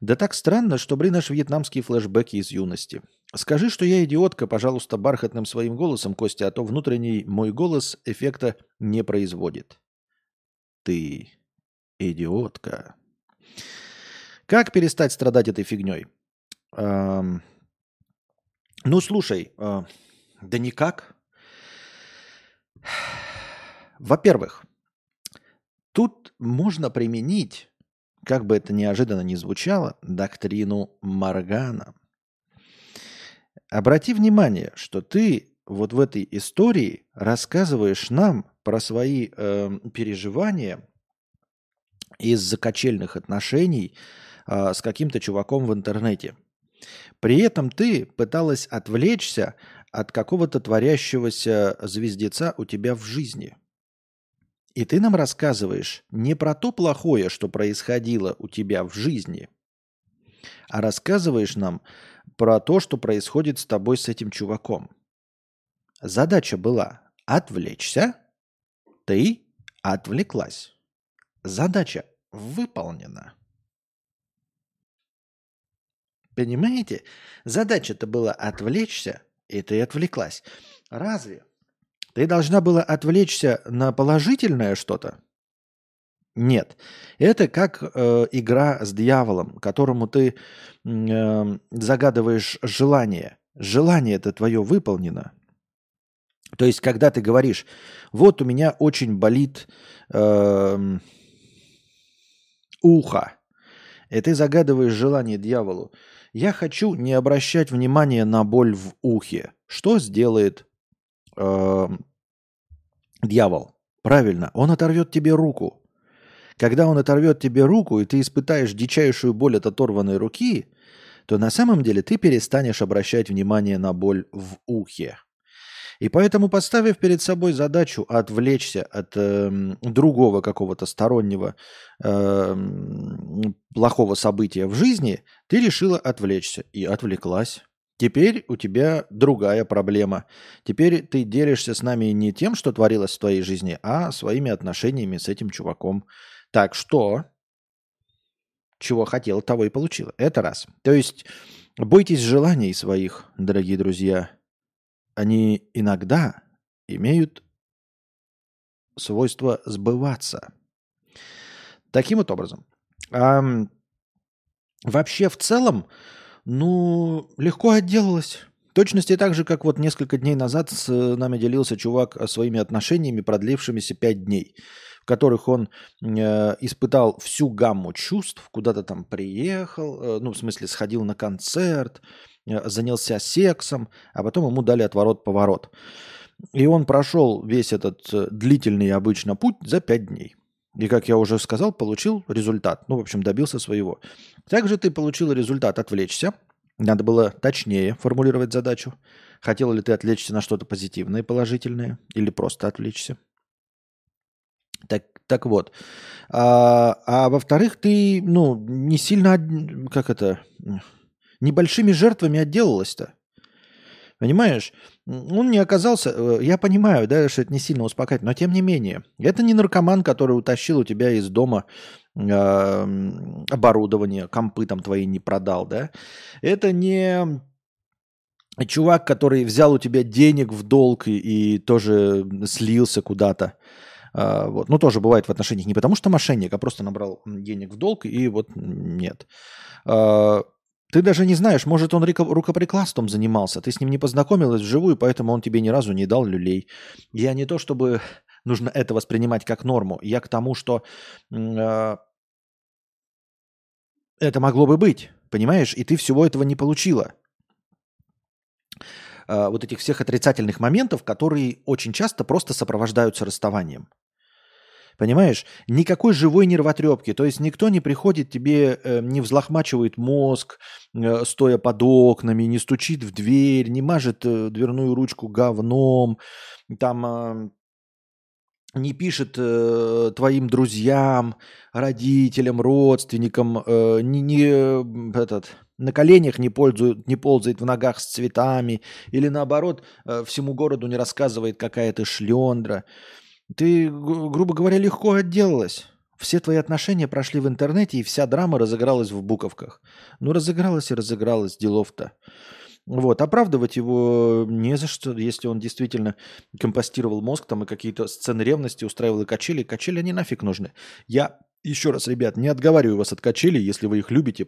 Да так странно, что, блин, аж вьетнамские флешбеки из юности. Скажи, что я идиотка, пожалуйста, бархатным своим голосом, Костя, а то внутренний мой голос эффекта не производит. Ты идиотка. Как перестать страдать этой фигней? Эм... Ну, слушай, э... да никак. Во-первых, тут можно применить, как бы это неожиданно ни звучало, доктрину Моргана. Обрати внимание, что ты вот в этой истории рассказываешь нам про свои э, переживания из-за качельных отношений э, с каким-то чуваком в интернете. При этом ты пыталась отвлечься от какого-то творящегося звездеца у тебя в жизни. И ты нам рассказываешь не про то плохое, что происходило у тебя в жизни, а рассказываешь нам про то, что происходит с тобой с этим чуваком. Задача была отвлечься, ты отвлеклась. Задача выполнена. Понимаете? Задача-то была отвлечься, и ты отвлеклась. Разве ты должна была отвлечься на положительное что-то? Нет. Это как э, игра с дьяволом, которому ты э, загадываешь желание. Желание-то твое выполнено. То есть, когда ты говоришь, вот у меня очень болит э, ухо, и ты загадываешь желание дьяволу. Я хочу не обращать внимания на боль в ухе. Что сделает э, дьявол? Правильно, он оторвет тебе руку. Когда он оторвет тебе руку, и ты испытаешь дичайшую боль от оторванной руки, то на самом деле ты перестанешь обращать внимание на боль в ухе. И поэтому, поставив перед собой задачу отвлечься от э, другого какого-то стороннего э, плохого события в жизни, ты решила отвлечься и отвлеклась. Теперь у тебя другая проблема. Теперь ты делишься с нами не тем, что творилось в твоей жизни, а своими отношениями с этим чуваком. Так что, чего хотела, того и получила. Это раз. То есть бойтесь желаний своих, дорогие друзья. Они иногда имеют свойство сбываться. Таким вот образом. А, вообще, в целом, ну, легко отделалась. В точности так же, как вот несколько дней назад с нами делился чувак своими отношениями, продлившимися пять дней, в которых он э, испытал всю гамму чувств, куда-то там приехал, э, ну, в смысле, сходил на концерт, занялся сексом, а потом ему дали отворот-поворот. И он прошел весь этот длительный обычно путь за пять дней. И, как я уже сказал, получил результат. Ну, в общем, добился своего. Также ты получил результат отвлечься. Надо было точнее формулировать задачу. Хотела ли ты отвлечься на что-то позитивное, положительное, или просто отвлечься. Так, так вот. А, а во-вторых, ты, ну, не сильно, как это... небольшими жертвами отделалась-то. Понимаешь? Он не оказался... Я понимаю, да, что это не сильно успокаивает, но тем не менее. Это не наркоман, который утащил у тебя из дома э, оборудование, компы там твои не продал, да? Это не чувак, который взял у тебя денег в долг и, и тоже слился куда-то. Э, вот. Ну, тоже бывает в отношениях не потому, что мошенник, а просто набрал денег в долг и вот нет. Э, Ты даже не знаешь, может, он рукоприкладством занимался, ты с ним не познакомилась вживую, поэтому он тебе ни разу не дал люлей. Я не то, чтобы нужно это воспринимать как норму, я к тому, что э, это могло бы быть, понимаешь, и ты всего этого не получила. Э, вот этих всех отрицательных моментов, которые очень часто просто сопровождаются расставанием. Понимаешь? Никакой живой нервотрепки. То есть никто не приходит тебе, э, не взлохмачивает мозг, э, стоя под окнами, не стучит в дверь, не мажет э, дверную ручку говном, там, э, не пишет э, твоим друзьям, родителям, родственникам, э, не, не, этот, на коленях не, пользует, не ползает в ногах с цветами или наоборот э, всему городу не рассказывает, какая ты шлендра. Ты, грубо говоря, легко отделалась. Все твои отношения прошли в интернете, и вся драма разыгралась в буковках. Ну, разыгралась и разыгралась, делов-то. Вот, оправдывать его не за что, если он действительно компостировал мозг, там, и какие-то сцены ревности устраивал, и качели. Качели, они нафиг нужны. Я, еще раз, ребят, не отговариваю вас от качелей, если вы их любите,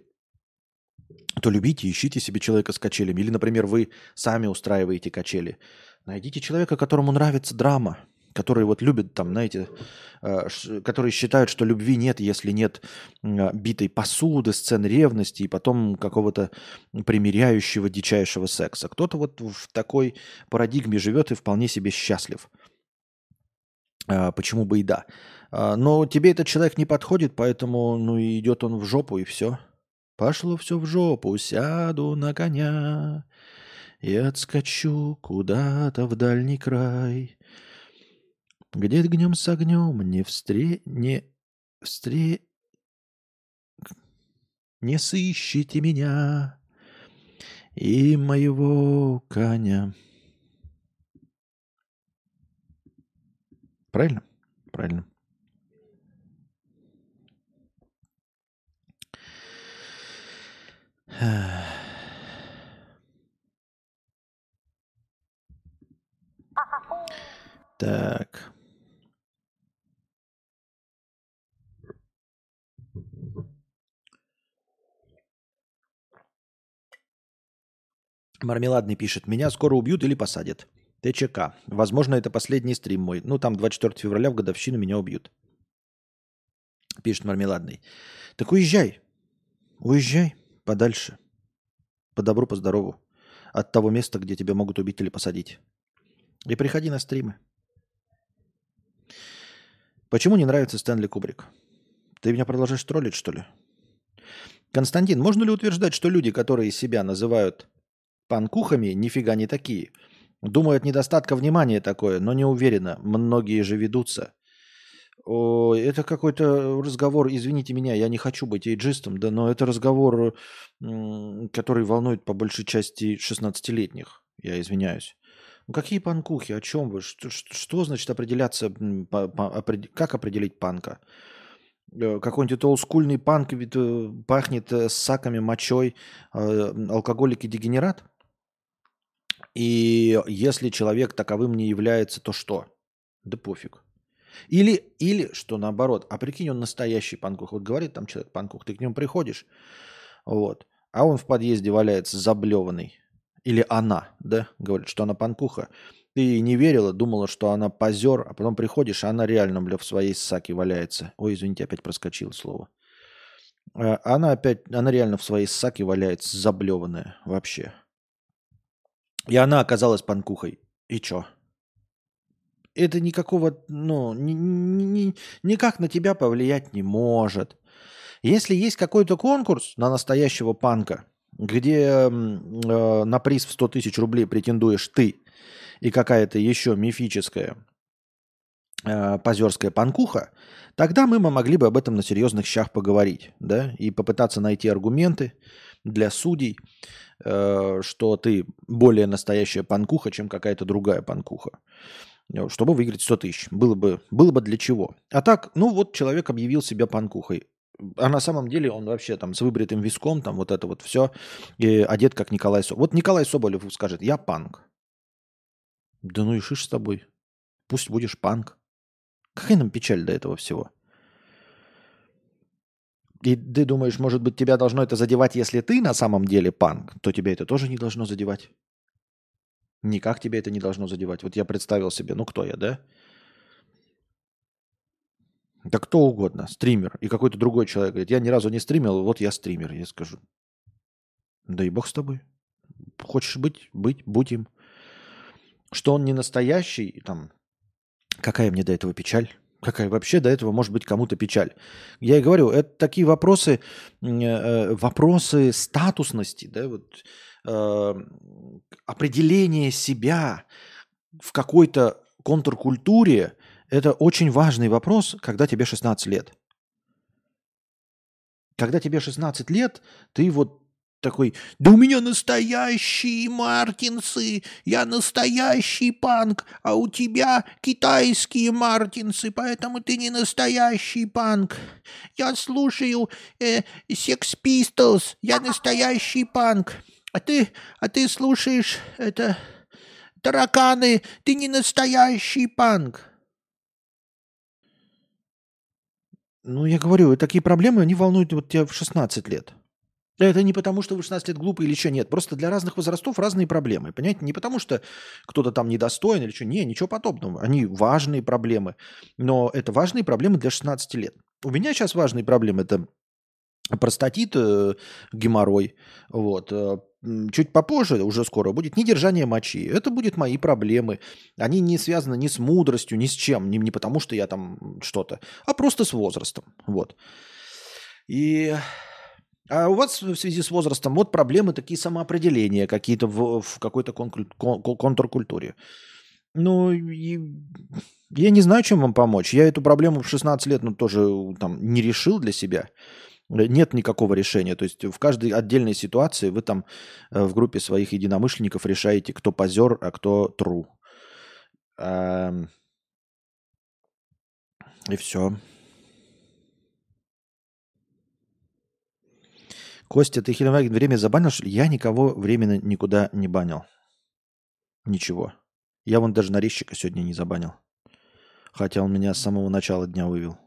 то любите, ищите себе человека с качелями. Или, например, вы сами устраиваете качели. Найдите человека, которому нравится драма. Которые вот любят там, знаете, которые считают, что любви нет, если нет битой посуды, сцен ревности и потом какого-то примиряющего, дичайшего секса. Кто-то вот в такой парадигме живет и вполне себе счастлив. Почему бы и да. Но тебе этот человек не подходит, поэтому ну, идет он в жопу и все. Пошло все в жопу, сяду на коня и отскочу куда-то в дальний край. Где гнем с огнем, не встре... не встре... не сыщите меня и моего коня. Правильно? Правильно. Так. Мармеладный пишет. Меня скоро убьют или посадят. ТЧК. Возможно, это последний стрим мой. Ну, там двадцать четвёртого февраля в годовщину меня убьют. Пишет Мармеладный. Так уезжай. Уезжай подальше. По добру, по здорову. От того места, где тебя могут убить или посадить. И приходи на стримы. Почему не нравится Стэнли Кубрик? Ты меня продолжаешь троллить, что ли? Константин, можно ли утверждать, что люди, которые себя называют панкухами, нифига не такие? Думаю, от недостатка внимания такое, но не уверена. Многие же ведутся. О, это какой-то разговор, извините меня, я не хочу быть эйджистом, да, но это разговор, который волнует по большей части шестнадцатилетних, я извиняюсь. Какие панкухи, о чем вы? Что, что, что значит определяться, по, по, опред... как определить панка? Какой-нибудь олдскульный панк пахнет саками, мочой, алкоголик и дегенерат? И если человек таковым не является, то что? Да пофиг. Или, или что наоборот, а прикинь, он настоящий панкух. Вот говорит там человек панкух, ты к нему приходишь, вот, а он в подъезде валяется заблеванный. Или она, да, говорит, что она панкуха. Ты не верила, думала, что она позер, а потом приходишь, а она реально, бля, в своей ссаке валяется. Ой, извините, опять проскочило слово. Она опять, она реально в своей ссаке валяется, заблеванная вообще. И она оказалась панкухой. И чё? Это никакого, ну, ни, ни, никак на тебя повлиять не может. Если есть какой-то конкурс на настоящего панка, где э, на приз в сто тысяч рублей претендуешь ты и какая-то еще мифическая э, позерская панкуха, тогда мы могли бы об этом на серьезных щах поговорить, да, и попытаться найти аргументы для судей, э, что ты более настоящая панкуха, чем какая-то другая панкуха, чтобы выиграть сто тысяч. Было бы, было бы для чего. А так, ну вот человек объявил себя панкухой. А на самом деле он вообще там с выбритым виском, там вот это вот все, и одет как Николай Соболев. Вот Николай Соболев скажет, я панк. Да ну и шиш с тобой. Пусть будешь панк. Какая нам печаль до этого всего? И ты думаешь, может быть, тебя должно это задевать, если ты на самом деле панк, то тебя это тоже не должно задевать. Никак тебя это не должно задевать. Вот я представил себе, ну кто я, да? Да кто угодно, стример. И какой-то другой человек говорит, я ни разу не стримил, вот я стример. Я скажу, да и бог с тобой. Хочешь быть, быть, будь им. Что он не настоящий, там, какая мне до этого печаль? Какая вообще до этого может быть кому-то печаль? Я и говорю, это такие вопросы, вопросы статусности, да, вот, определение себя в какой-то контркультуре. Это очень важный вопрос, когда тебе шестнадцать лет. Когда тебе шестнадцать лет, ты вот такой, да у меня настоящие мартинсы, я настоящий панк, а у тебя китайские мартинсы, поэтому ты не настоящий панк. Я слушаю э, Sex Pistols, я настоящий панк, а ты, а ты слушаешь это тараканы, ты не настоящий панк. Ну, я говорю, такие проблемы, они волнуют вот тебя в шестнадцать лет. Это не потому, что вы шестнадцать лет глупы или что, нет. Просто для разных возрастов разные проблемы, понимаете? Не потому, что кто-то там недостоин или что. Не, ничего подобного. Они важные проблемы. Но это важные проблемы для шестнадцати лет. У меня сейчас важные проблемы – это простатит, геморрой. Вот. Чуть попозже, уже скоро, будет недержание мочи. Это будут мои проблемы. Они не связаны ни с мудростью, ни с чем. Не, не потому, что я там что-то, а просто с возрастом. Вот. И... А у вас в связи с возрастом вот проблемы такие самоопределения какие-то в, в какой-то контркультуре. Ну, и... я не знаю, чем вам помочь. Я эту проблему в шестнадцать лет ну, тоже там, не решил для себя. Нет никакого решения. То есть в каждой отдельной ситуации вы там в группе своих единомышленников решаете, кто позер, а кто true. И все. Костя, ты Хельмаген время забанил, что ли? Я никого временно никуда не банил. Ничего. Я вон даже нарезчика сегодня не забанил. Хотя он меня с самого начала дня вывел.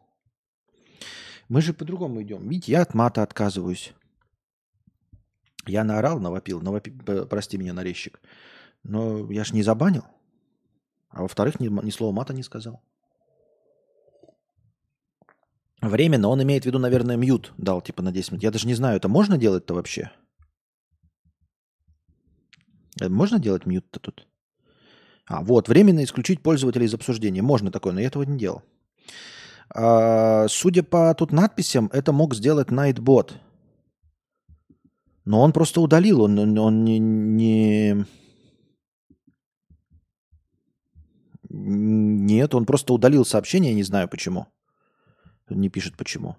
Мы же по-другому идем. Видите, я от мата отказываюсь. Я наорал, навопил. навопил прости меня, нарезчик. Но я ж не забанил. А во-вторых, ни, ни слова мата не сказал. Временно он имеет в виду, наверное, мьют дал, типа, на десять минут. Я даже не знаю, это можно делать-то вообще? Можно делать мьют-то тут? А, вот, временно исключить пользователя из обсуждения. Можно такое, но я этого не делал. А, судя по тут надписям, это мог сделать Nightbot. Но он просто удалил, он, он, он не, не... Нет, он просто удалил сообщение, я не знаю почему. Не пишет почему.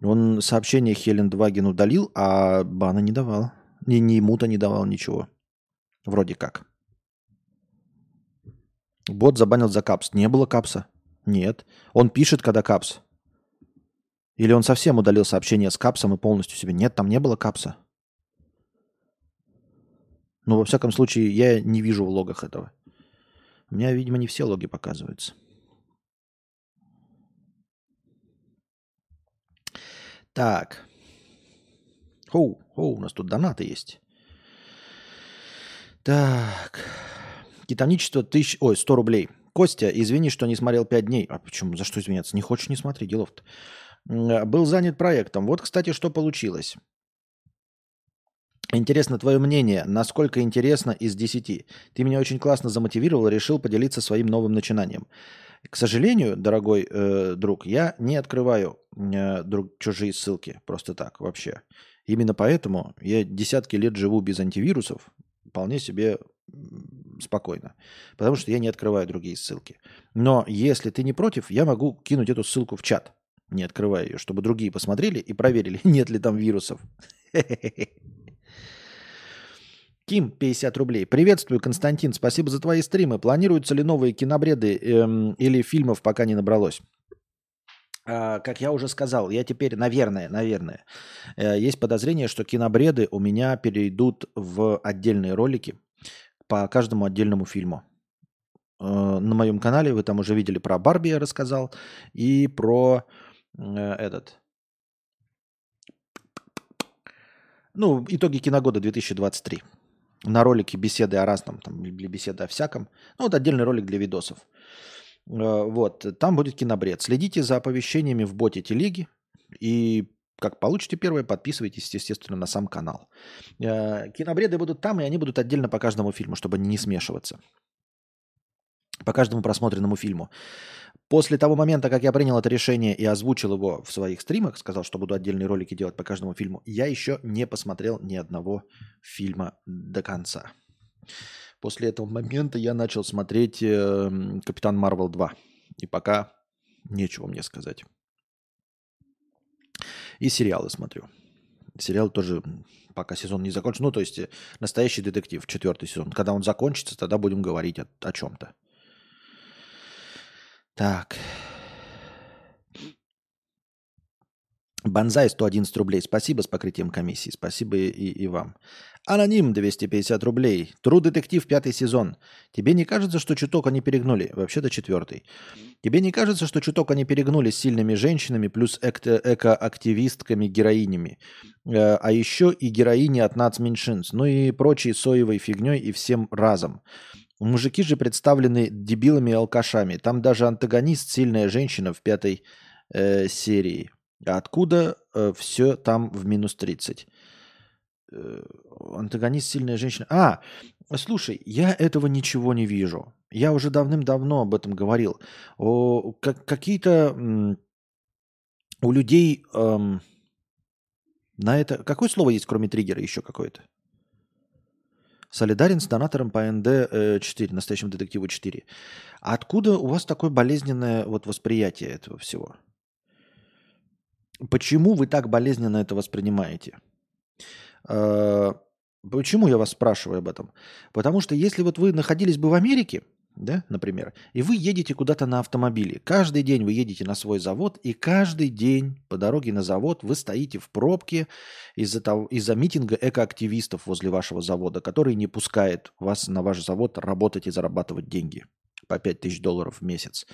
Он сообщение Хелендваген удалил, а бана не давал. Ни, ни ему-то не давал ничего. Вроде как. Бот забанил за капс. Не было капса? Нет. Он пишет, когда капс. Или он совсем удалил сообщение с капсом и полностью себе. Нет, там не было капса. Ну, во всяком случае, я не вижу в логах этого. У меня, видимо, не все логи показываются. Так. Оу, оу, у нас тут донаты есть. Так. Китовничество тысяч... Ой, сто рублей. Костя, извини, что не смотрел пять дней. А почему? За что извиняться? Не хочешь, не смотри, делов-то. Был занят проектом. Вот, кстати, что получилось. Интересно твое мнение. Насколько интересно из десяти? Ты меня очень классно замотивировал, решил поделиться своим новым начинанием. К сожалению, дорогой э, друг, я не открываю э, друг, чужие ссылки просто так вообще. Именно поэтому я десятки лет живу без антивирусов вполне себе спокойно, потому что я не открываю другие ссылки. Но если ты не против, я могу кинуть эту ссылку в чат, не открывая ее, чтобы другие посмотрели и проверили, нет ли там вирусов. Ким, пятьдесят рублей. Приветствую, Константин. Спасибо за твои стримы. Планируются ли новые кинобреды эм, или фильмов пока не набралось? А, как я уже сказал, я теперь, наверное, наверное, э, есть подозрение, что кинобреды у меня перейдут в отдельные ролики по каждому отдельному фильму. Э, на моем канале вы там уже видели про Барби, я рассказал, и про э, этот... Ну, итоги киногода две тысячи двадцать три. На ролике беседы о разном, там, или беседы о всяком. Ну, вот отдельный ролик для видосов. Вот, там будет кинобред. Следите за оповещениями в боте телеги. И, как получите первое, подписывайтесь, естественно, на сам канал. Кинобреды будут там, и они будут отдельно по каждому фильму, чтобы не смешиваться. По каждому просмотренному фильму. После того момента, как я принял это решение и озвучил его в своих стримах, сказал, что буду отдельные ролики делать по каждому фильму, я еще не посмотрел ни одного фильма до конца. После этого момента я начал смотреть «Капитан Марвел два». И пока нечего мне сказать. И сериалы смотрю. Сериал тоже пока сезон не закончен. Ну, то есть «Настоящий детектив», четвертый сезон. Когда он закончится, тогда будем говорить о, о чем-то. Так. Бонзай сто одиннадцать рублей. Спасибо с покрытием комиссии. Спасибо и, и вам. Аноним двести пятьдесят рублей. True Detective пятый сезон. Тебе не кажется, что чуток они перегнули? Вообще-то четвертый. Тебе не кажется, что чуток они перегнули с сильными женщинами плюс эко-активистками-героинями? А еще и героини от нацменьшинств. Ну и прочей соевой фигней и всем разом. Мужики же представлены дебилами и алкашами. Там даже антагонист – сильная женщина в пятой э, серии. Откуда э, все там в минус тридцать? Э, антагонист – сильная женщина. А, слушай, я этого ничего не вижу. Я уже давным-давно об этом говорил. О, как, какие-то м, у людей эм, на это... Какое слово есть, кроме триггера, еще какое-то? Солидарен с донатором по эн дэ четыре, настоящему детективу четыре. А откуда у вас такое болезненное вот восприятие этого всего? Почему вы так болезненно это воспринимаете? Почему я вас спрашиваю об этом? Потому что если вот вы находились бы в Америке, да, например, и вы едете куда-то на автомобиле. Каждый день вы едете на свой завод, и каждый день по дороге на завод вы стоите в пробке из-за того, из-за митинга экоактивистов возле вашего завода, который не пускает вас на ваш завод работать и зарабатывать деньги по пять тысяч долларов в месяц.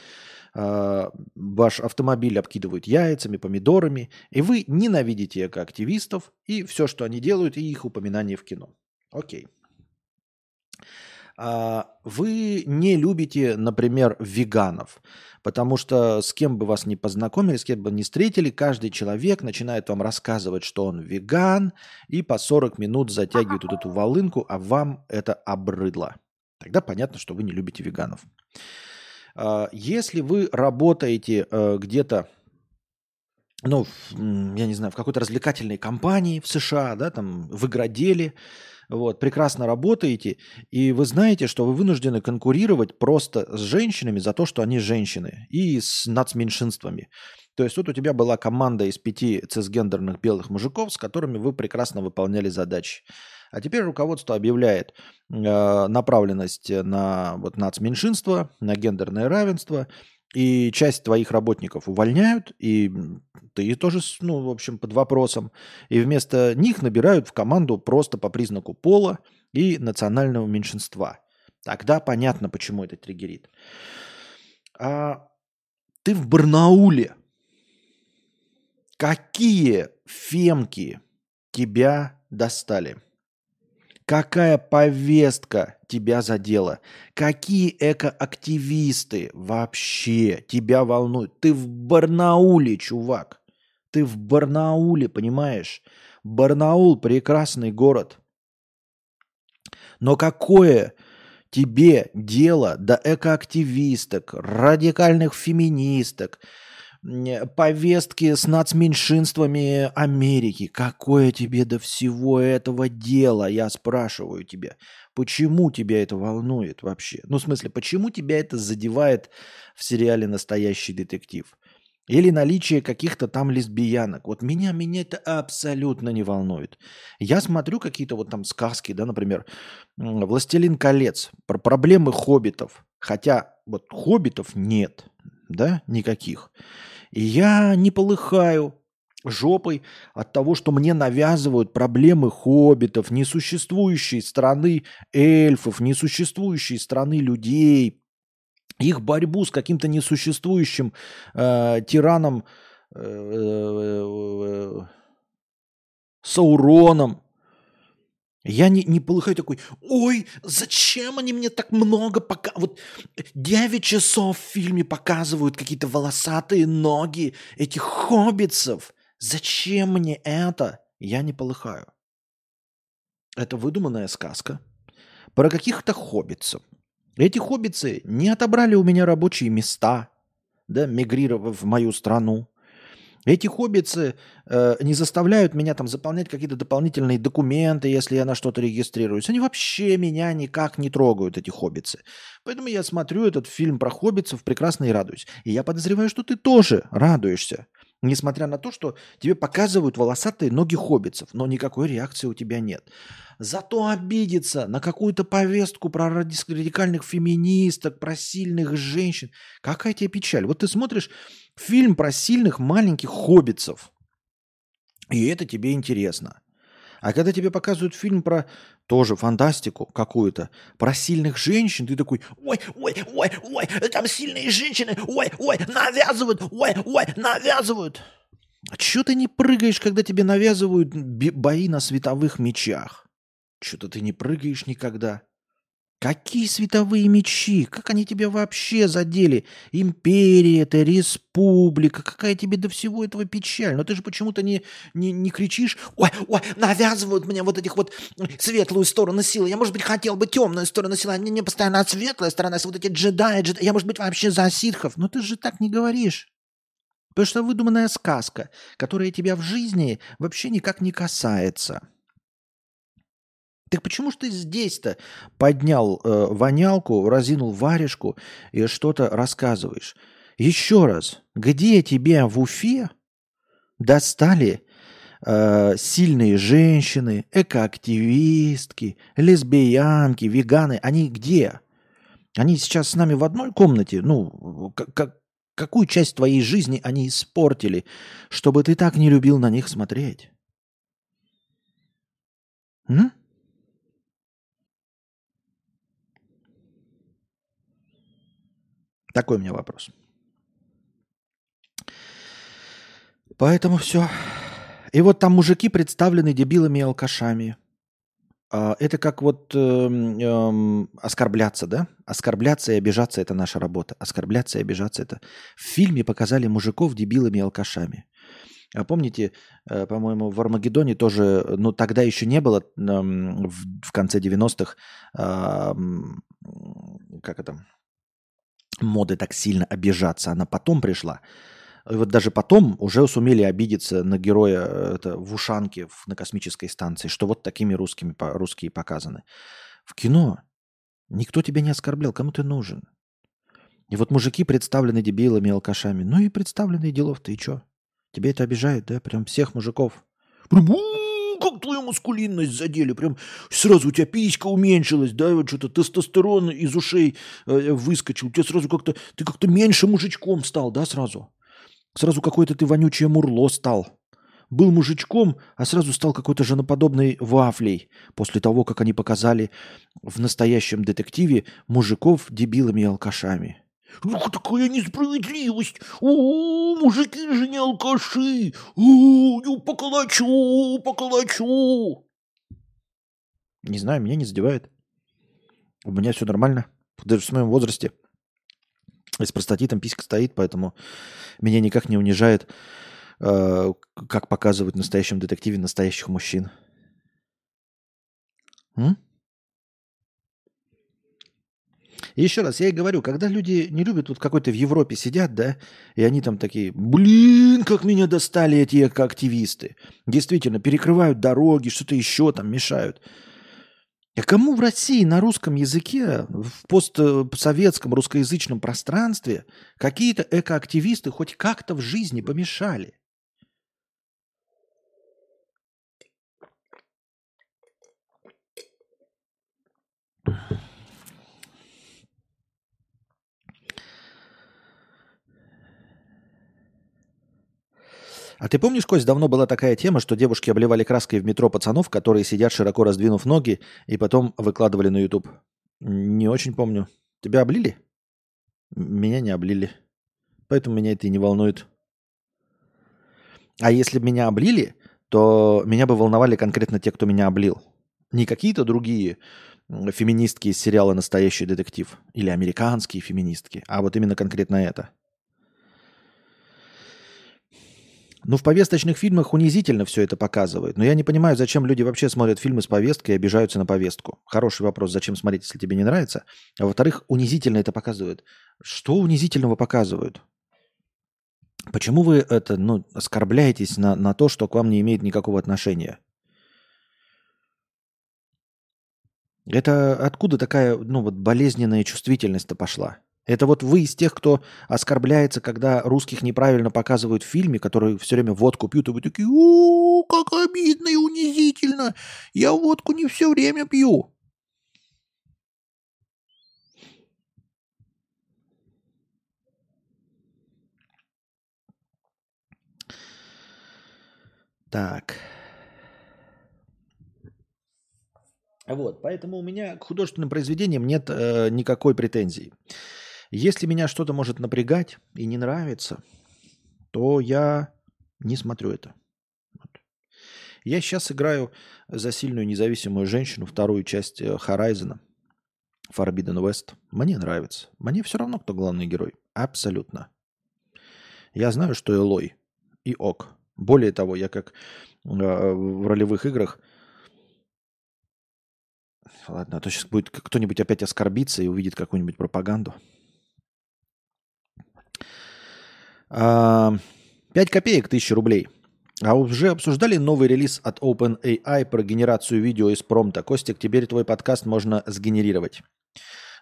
Ваш автомобиль обкидывают яйцами, помидорами, и вы ненавидите экоактивистов и все, что они делают, и их упоминание в кино. Окей. Вы не любите, например, веганов, потому что с кем бы вас ни познакомили, с кем бы ни встретили, каждый человек начинает вам рассказывать, что он веган, и по сорок минут затягивает вот эту волынку, а вам это обрыдло. Тогда понятно, что вы не любите веганов. Если вы работаете где-то, ну, я не знаю, в какой-то развлекательной компании в США, да, там, в игроделе, вот, прекрасно работаете, и вы знаете, что вы вынуждены конкурировать просто с женщинами за то, что они женщины, и с нацменьшинствами. То есть вот у тебя была команда из пяти цисгендерных белых мужиков, с которыми вы прекрасно выполняли задачи. А теперь руководство объявляет э, направленность на вот, нацменьшинство, на гендерное равенство, и часть твоих работников увольняют, и ты тоже, ну, в общем, под вопросом. И вместо них набирают в команду просто по признаку пола и национального меньшинства. Тогда понятно, почему это триггерит. А ты в Барнауле. Какие фемки тебя достали? Какая повестка тебя задела? Какие экоактивисты вообще тебя волнуют? Ты в Барнауле, чувак. Ты в Барнауле, понимаешь? Барнаул – прекрасный город. Но какое тебе дело до экоактивисток, радикальных феминисток, повестки с нацменьшинствами Америки? Какое тебе до всего этого дело, я спрашиваю тебя? Почему тебя это волнует вообще? Ну, в смысле, почему тебя это задевает в сериале «Настоящий детектив»? Или наличие каких-то там лесбиянок? Вот меня, меня это абсолютно не волнует. Я смотрю какие-то вот там сказки, да, например, «Властелин колец», про проблемы хоббитов. Хотя вот хоббитов нет, да, никаких. И я не полыхаю жопой от того, что мне навязывают проблемы хоббитов, несуществующей страны эльфов, несуществующей страны людей, их борьбу с каким-то несуществующим э, тираном э, э, Сауроном. Я не, не полыхаю такой, ой, зачем они мне так много пока... Вот девять часов в фильме показывают какие-то волосатые ноги этих хоббитцев. Зачем мне это? Я не полыхаю. Это выдуманная сказка про каких-то хоббитцев. Эти хоббитцы не отобрали у меня рабочие места, да, мигрировав в мою страну. Эти хоббицы э, не заставляют меня там заполнять какие-то дополнительные документы, если я на что-то регистрируюсь. Они вообще меня никак не трогают, эти хоббицы. Поэтому я смотрю этот фильм про хоббицев прекрасно и радуюсь. И я подозреваю, что ты тоже радуешься, несмотря на то, что тебе показывают волосатые ноги хоббицев, но никакой реакции у тебя нет. Зато обидеться на какую-то повестку про радикальных феминисток, про сильных женщин. Какая тебе печаль? Вот ты смотришь фильм про сильных маленьких хоббицев, и это тебе интересно. А когда тебе показывают фильм про тоже фантастику какую-то, про сильных женщин, ты такой, ой, ой, ой, ой, там сильные женщины, ой, ой, навязывают, ой, ой, навязывают. А чё ты не прыгаешь, когда тебе навязывают бои на световых мечах? Чё-то ты не прыгаешь никогда. Какие световые мечи? Как они тебя вообще задели? Империя, это республика. Какая тебе до всего этого печаль? Но ты же почему-то не, не, не кричишь. Ой, ой, навязывают мне вот этих вот светлую сторону силы. Я, может быть, хотел бы темную сторону силы. А мне, мне постоянно светлая сторона. Вот эти джедаи, джедаи. Я, может быть, вообще за ситхов. Но ты же так не говоришь. Потому что выдуманная сказка, которая тебя в жизни вообще никак не касается. Так почему ж ты здесь-то поднял э, вонялку, разинул варежку и что-то рассказываешь? Еще раз, где тебе в Уфе достали э, сильные женщины, экоактивистки, лесбиянки, веганы? Они где? Они сейчас с нами в одной комнате. Ну, как, как, какую часть твоей жизни они испортили, чтобы ты так не любил на них смотреть? М? Такой у меня вопрос. Поэтому все. И вот там мужики представлены дебилами и алкашами. Это как вот э, э, оскорбляться, да? Оскорбляться и обижаться – это наша работа. Оскорбляться и обижаться – это… В фильме показали мужиков дебилами и алкашами. А помните, э, по-моему, в «Армагеддоне» тоже… Ну, тогда еще не было, э, в, в конце девяностых, э, как это, моды так сильно обижаться. Она потом пришла. И вот даже потом уже сумели обидеться на героя это, в ушанке на космической станции, что вот такими русскими, русские показаны. В кино никто тебя не оскорблял, кому ты нужен? И вот мужики представлены дебилами и алкашами. Ну и представленные делов-то, и чё? Тебя это обижает, да? Прям всех мужиков. Прям, как твою маскулинность задели. Прям сразу у тебя писька уменьшилась, да? Вот что-то тестостерон из ушей выскочил. У тебя сразу как-то… Ты как-то меньше мужичком стал, да, сразу? Сразу какой-то ты вонючее мурло стал. Был мужичком, а сразу стал какой-то женоподобной вафлей. После того, как они показали в настоящем детективе мужиков дебилами и алкашами. Ну какая несправедливость! О, мужики же не алкаши! О, поколочу, поколочу! Не знаю, меня не задевает. У меня все нормально. Даже в моем возрасте. И с простатитом писька стоит, поэтому меня никак не унижает, э, как показывают в настоящем детективе настоящих мужчин. М? И еще раз, я и говорю, когда люди не любят, вот какой-то в Европе сидят, да, и они там такие, блин, как меня достали эти активисты. Действительно, перекрывают дороги, что-то еще там мешают. А кому в России на русском языке, в постсоветском русскоязычном пространстве какие-то экоактивисты хоть как-то в жизни помешали? А ты помнишь, Кость, давно была такая тема, что девушки обливали краской в метро пацанов, которые сидят, широко раздвинув ноги, и потом выкладывали на YouTube? Не очень помню. Тебя облили? Меня не облили. Поэтому меня это и не волнует. А если бы меня облили, то меня бы волновали конкретно те, кто меня облил. Не какие-то другие феминистки из сериала «Настоящий детектив» или американские феминистки, а вот именно конкретно это. Ну, в повесточных фильмах унизительно все это показывают. Но я не понимаю, зачем люди вообще смотрят фильмы с повесткой и обижаются на повестку. Хороший вопрос, зачем смотреть, если тебе не нравится. А во-вторых, унизительно это показывают. Что унизительного показывают? Почему вы это, ну, оскорбляетесь на, на то, что к вам не имеет никакого отношения? Это откуда такая, ну, вот болезненная чувствительность-то пошла? Это вот вы из тех, кто оскорбляется, когда русских неправильно показывают в фильме, которые все время водку пьют, и вы такие, о, как обидно и унизительно. Я водку не все время пью. Так. Вот, поэтому у меня к художественным произведениям нет э, никакой претензии. Если меня что-то может напрягать и не нравится, то я не смотрю это. Вот. Я сейчас играю за сильную независимую женщину, вторую часть Horizon, Forbidden West. Мне нравится. Мне все равно, кто главный герой. Абсолютно. Я знаю, что Элой и Ок. Более того, я как э, в ролевых играх… Ладно, а то сейчас будет кто-нибудь опять оскорбиться и увидит какую-нибудь пропаганду. пять копеек, тысяча рублей. А уже обсуждали новый релиз от OpenAI про генерацию видео из промпта? Костик, теперь твой подкаст можно сгенерировать.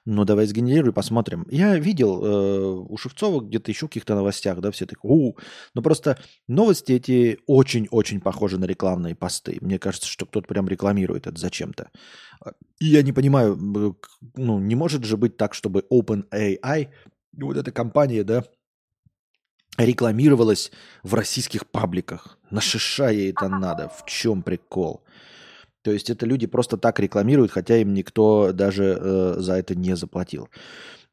Ну, давай сгенерируй, посмотрим. Я видел э, у Шевцова где-то еще в каких-то новостях, да, все такие, у но просто новости эти очень-очень похожи на рекламные посты. Мне кажется, что кто-то прям рекламирует это зачем-то. И я не понимаю, ну, не может же быть так, чтобы OpenAI, вот эта компания, да, рекламировалась в российских пабликах. На шиша ей это надо. В чем прикол? То есть это люди просто так рекламируют, хотя им никто даже э, за это не заплатил.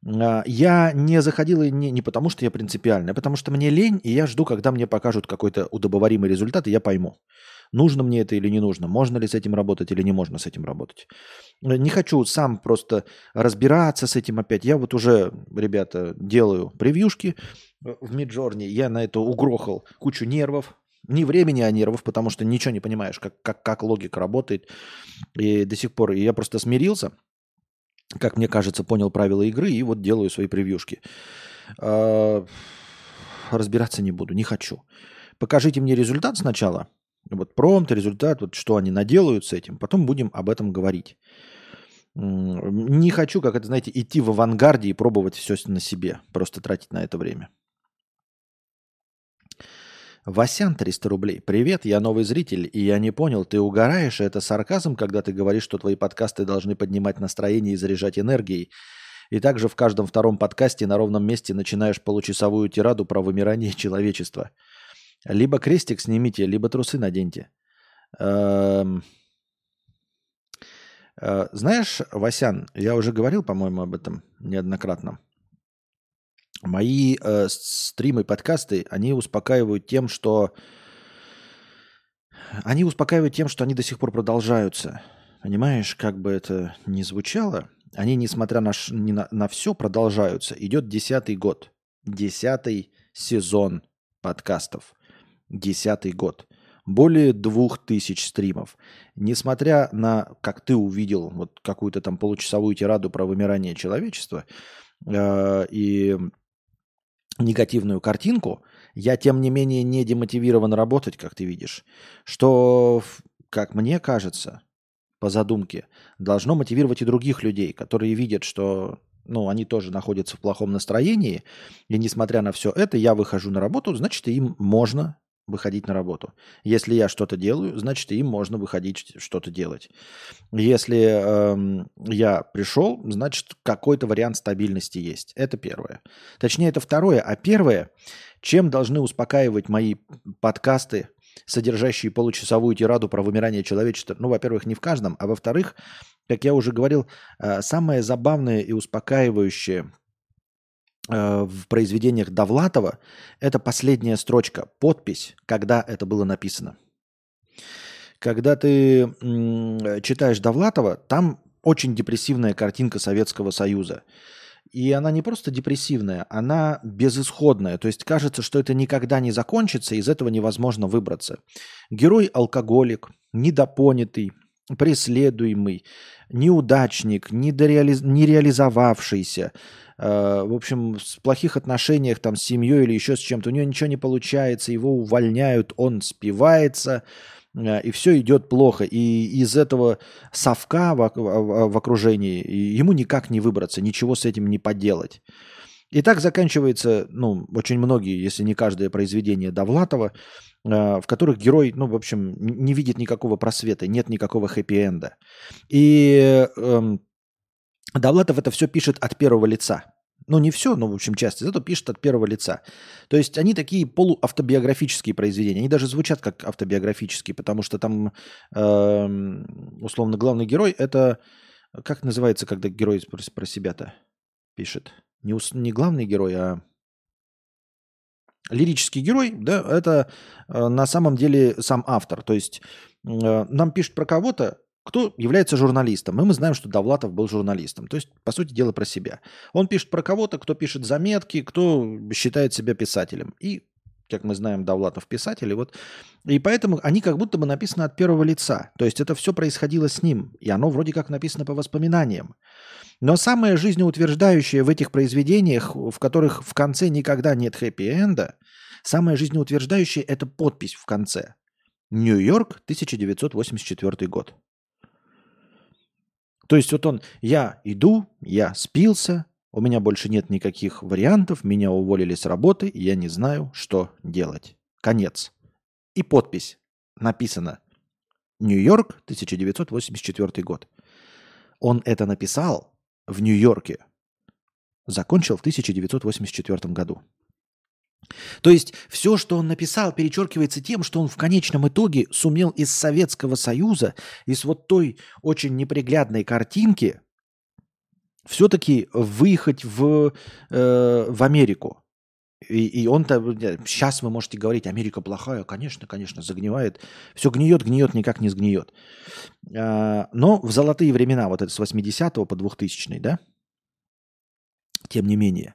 Э, я не заходил и не, не потому, что я принципиальный, а потому что мне лень, и я жду, когда мне покажут какой-то удобоваримый результат, и я пойму, нужно мне это или не нужно, можно ли с этим работать или не можно с этим работать. Не хочу сам просто разбираться с этим опять. Я вот уже, ребята, делаю превьюшки в Миджорни, я на это угрохал кучу нервов. Не времени, а нервов, потому что ничего не понимаешь, как, как, как логика работает. И до сих пор и я просто смирился, как мне кажется, понял правила игры и вот делаю свои превьюшки. А, разбираться не буду, не хочу. Покажите мне результат сначала. Вот промпт, результат, вот что они наделают с этим. Потом будем об этом говорить. Не хочу, как это, знаете, идти в авангарде и пробовать все на себе. Просто тратить на это время. Васян, триста рублей. Привет, я новый зритель, и я не понял, ты угораешь, это сарказм, когда ты говоришь, что твои подкасты должны поднимать настроение и заряжать энергией. И также в каждом втором подкасте на ровном месте начинаешь получасовую тираду про вымирание человечества. Либо крестик снимите, либо трусы наденьте. Знаешь, Васян, я уже говорил, по-моему, об этом неоднократно. Мои э, стримы, подкасты, они успокаивают тем, что... Они успокаивают тем, что они до сих пор продолжаются. Понимаешь, как бы это ни звучало, они, несмотря на, ш... на, на все, продолжаются. Идет десятый год. Десятый сезон подкастов. Десятый год. Более двух тысяч стримов. Несмотря на, как ты увидел, вот какую-то там получасовую тираду про вымирание человечества э, и... негативную картинку, я, тем не менее, не демотивирован работать, как ты видишь, что, как мне кажется, по задумке, должно мотивировать и других людей, которые видят, что, ну, они тоже находятся в плохом настроении, и, несмотря на все это, я выхожу на работу, значит, им можно выходить на работу. Если я что-то делаю, значит, им можно выходить что-то делать. Если эм, я пришел, значит, какой-то вариант стабильности есть. Это первое. Точнее, это второе. А первое, чем должны успокаивать мои подкасты, содержащие получасовую тираду про вымирание человечества? Ну, во-первых, не в каждом, а во-вторых, как я уже говорил, э, самое забавное и успокаивающее в произведениях Довлатова, это последняя строчка, подпись, когда это было написано. Когда ты читаешь Довлатова, там очень депрессивная картинка Советского Союза. И она не просто депрессивная, она безысходная. То есть кажется, что это никогда не закончится, из этого невозможно выбраться. Герой-алкоголик, недопонятый, преследуемый, неудачник, недореализ... нереализовавшийся, э, в общем, в плохих отношениях там, с семьей или еще с чем-то, у него ничего не получается, его увольняют, он спивается, э, и все идет плохо. И из этого совка в, в, в окружении ему никак не выбраться, ничего с этим не поделать. И так заканчивается, ну, очень многие, если не каждое произведение Довлатова, в которых герой, ну, в общем, не видит никакого просвета, нет никакого хэппи-энда. И э, Довлатов это все пишет от первого лица. Ну, не все, но, в общем, часть из этого пишет от первого лица. То есть они такие полуавтобиографические произведения. Они даже звучат как автобиографические, потому что там, э, условно, главный герой – это… Как называется, когда герой про, про себя-то пишет? Не, не главный герой, а… Лирический герой, да, это э, на самом деле сам автор. То есть э, нам пишут про кого-то, кто является журналистом. И мы знаем, что Довлатов был журналистом. То есть, по сути дела, про себя. Он пишет про кого-то, кто пишет заметки, кто считает себя писателем. И, как мы знаем, Довлатов писатель. И, вот, и поэтому они как будто бы написаны от первого лица. То есть это все происходило с ним. И оно вроде как написано по воспоминаниям. Но самое жизнеутверждающее в этих произведениях, в которых в конце никогда нет хэппи-энда, самое жизнеутверждающее – это подпись в конце. Нью-Йорк, тысяча девятьсот восемьдесят четвёртый год. То есть вот он, я иду, я спился, у меня больше нет никаких вариантов, меня уволили с работы, я не знаю, что делать. Конец. И подпись написана: Нью-Йорк, тысяча девятьсот восемьдесят четвёртый год. Он это написал в Нью-Йорке. Закончил в тысяча девятьсот восемьдесят четвёртом году. То есть все, что он написал, перечеркивается тем, что он в конечном итоге сумел из Советского Союза, из вот той очень неприглядной картинки, все-таки выехать в, э, в Америку. И, и он-то, сейчас вы можете говорить, Америка плохая, конечно, конечно, загнивает. Все гниет, гниет, никак не сгниет. Э, но в золотые времена, вот это с восьмидесятого по двухтысячный, да? Тем не менее.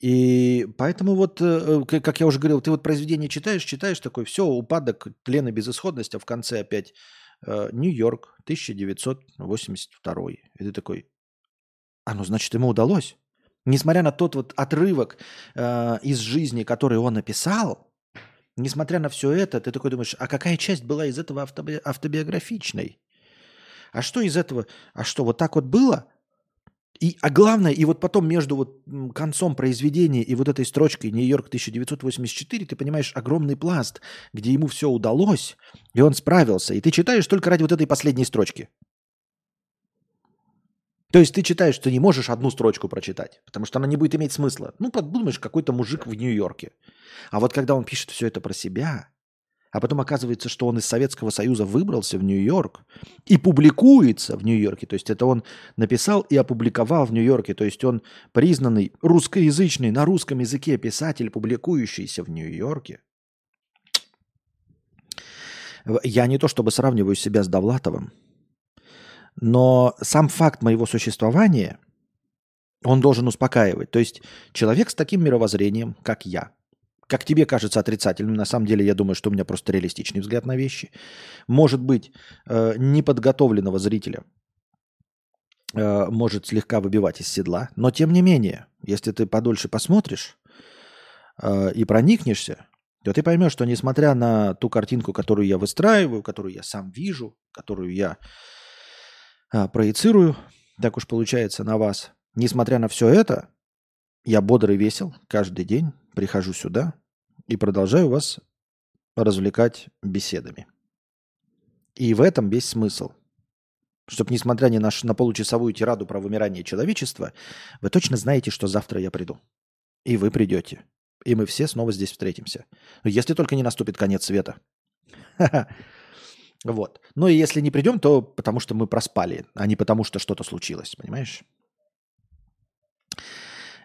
И поэтому вот, как я уже говорил, ты вот произведение читаешь, читаешь, такой, все, упадок, тлен и безысходность, а в конце опять Нью-Йорк, тысяча девятьсот восемьдесят второй. И ты такой, а ну, значит, ему удалось. Несмотря на тот вот отрывок э, из жизни, который он написал, несмотря на все это, ты такой думаешь, а какая часть была из этого автоби- автобиографичной? А что из этого? А что, вот так вот было? И, а главное, и вот потом между вот концом произведения и вот этой строчкой «Нью-Йорк тысяча девятьсот восемьдесят четыре» ты понимаешь огромный пласт, где ему все удалось, и он справился. И ты читаешь только ради вот этой последней строчки. То есть ты читаешь, что не можешь одну строчку прочитать, потому что она не будет иметь смысла. Ну, подумаешь, какой-то мужик в Нью-Йорке. А вот когда он пишет все это про себя, а потом оказывается, что он из Советского Союза выбрался в Нью-Йорк и публикуется в Нью-Йорке. То есть это он написал и опубликовал в Нью-Йорке. То есть он признанный русскоязычный, на русском языке писатель, публикующийся в Нью-Йорке. Я не то чтобы сравниваю себя с Довлатовым, но сам факт моего существования, он должен успокаивать. То есть человек с таким мировоззрением, как я, как тебе кажется отрицательным, на самом деле я думаю, что у меня просто реалистичный взгляд на вещи, может быть, неподготовленного зрителя может слегка выбивать из седла, но тем не менее, если ты подольше посмотришь и проникнешься, то ты поймешь, что несмотря на ту картинку, которую я выстраиваю, которую я сам вижу, которую я проецирую, так уж получается, на вас, несмотря на все это, я бодр и весел каждый день, прихожу сюда и продолжаю вас развлекать беседами. И в этом весь смысл. Чтобы, несмотря ни на, на получасовую тираду про вымирание человечества, вы точно знаете, что завтра я приду. И вы придете. И мы все снова здесь встретимся. Если только не наступит конец света. Вот. Ну и если не придем, то потому что мы проспали, а не потому что что-то случилось. Понимаешь?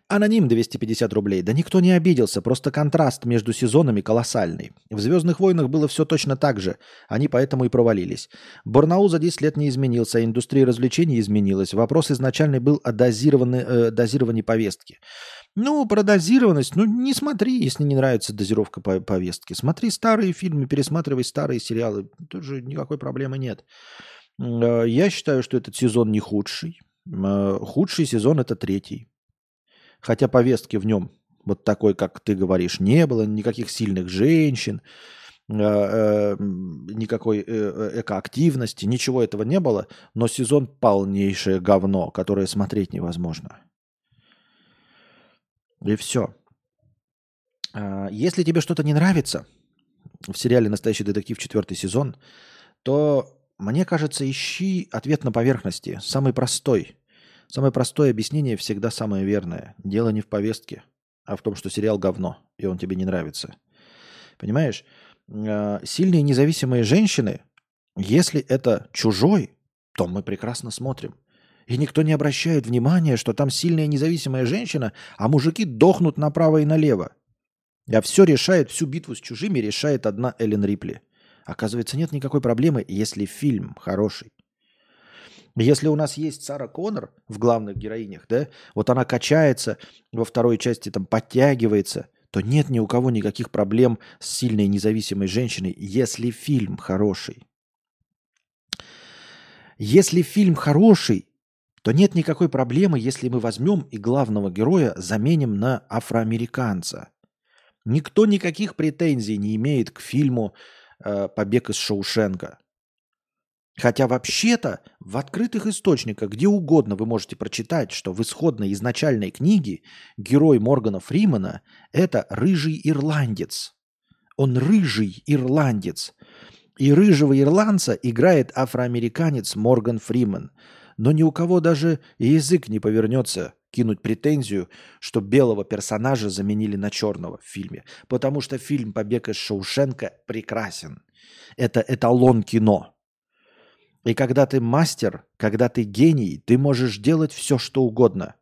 Аноним двести пятьдесят рублей. Да никто не обиделся, просто контраст между сезонами колоссальный. В «Звездных войнах» было все точно так же, они поэтому и провалились. Барнаул за десять лет не изменился, индустрия развлечений изменилась. Вопрос изначальный был о дозированной, э, дозировании повестки. Ну, про дозированность, ну не смотри, если не нравится дозировка повестки. Смотри старые фильмы, пересматривай старые сериалы, тут же никакой проблемы нет. Э, я считаю, что этот сезон не худший. Э, худший сезон – это третий. Хотя повестки в нем, вот такой, как ты говоришь, не было, никаких сильных женщин, никакой экоактивности, ничего этого не было, но сезон полнейшее говно, которое смотреть невозможно. И все. Если тебе что-то не нравится в сериале «Настоящий детектив» четвертый сезон, то, мне кажется, ищи ответ на поверхности, самый простой. Самое простое объяснение всегда самое верное. Дело не в повестке, а в том, что сериал говно, и он тебе не нравится. Понимаешь? Сильные независимые женщины, если это чужой, то мы прекрасно смотрим. И никто не обращает внимания, что там сильная независимая женщина, а мужики дохнут направо и налево. А все решает, всю битву с чужими решает одна Эллен Рипли. Оказывается, нет никакой проблемы, если фильм хороший. Если у нас есть Сара Коннор в главных героинях, да, вот она качается, во второй части там подтягивается, то нет ни у кого никаких проблем с сильной независимой женщиной, если фильм хороший. Если фильм хороший, то нет никакой проблемы, если мы возьмем и главного героя заменим на афроамериканца. Никто никаких претензий не имеет к фильму «Побег из Шоушенка». Хотя вообще-то в открытых источниках, где угодно вы можете прочитать, что в исходной изначальной книге герой Моргана Фримена – это рыжий ирландец. Он рыжий ирландец. И рыжего ирландца играет афроамериканец Морган Фримен. Но ни у кого даже язык не повернется кинуть претензию, что белого персонажа заменили на черного в фильме. Потому что фильм «Побег из Шоушенка» прекрасен. Это эталон кино. И когда ты мастер, когда ты гений, ты можешь делать все, что угодно.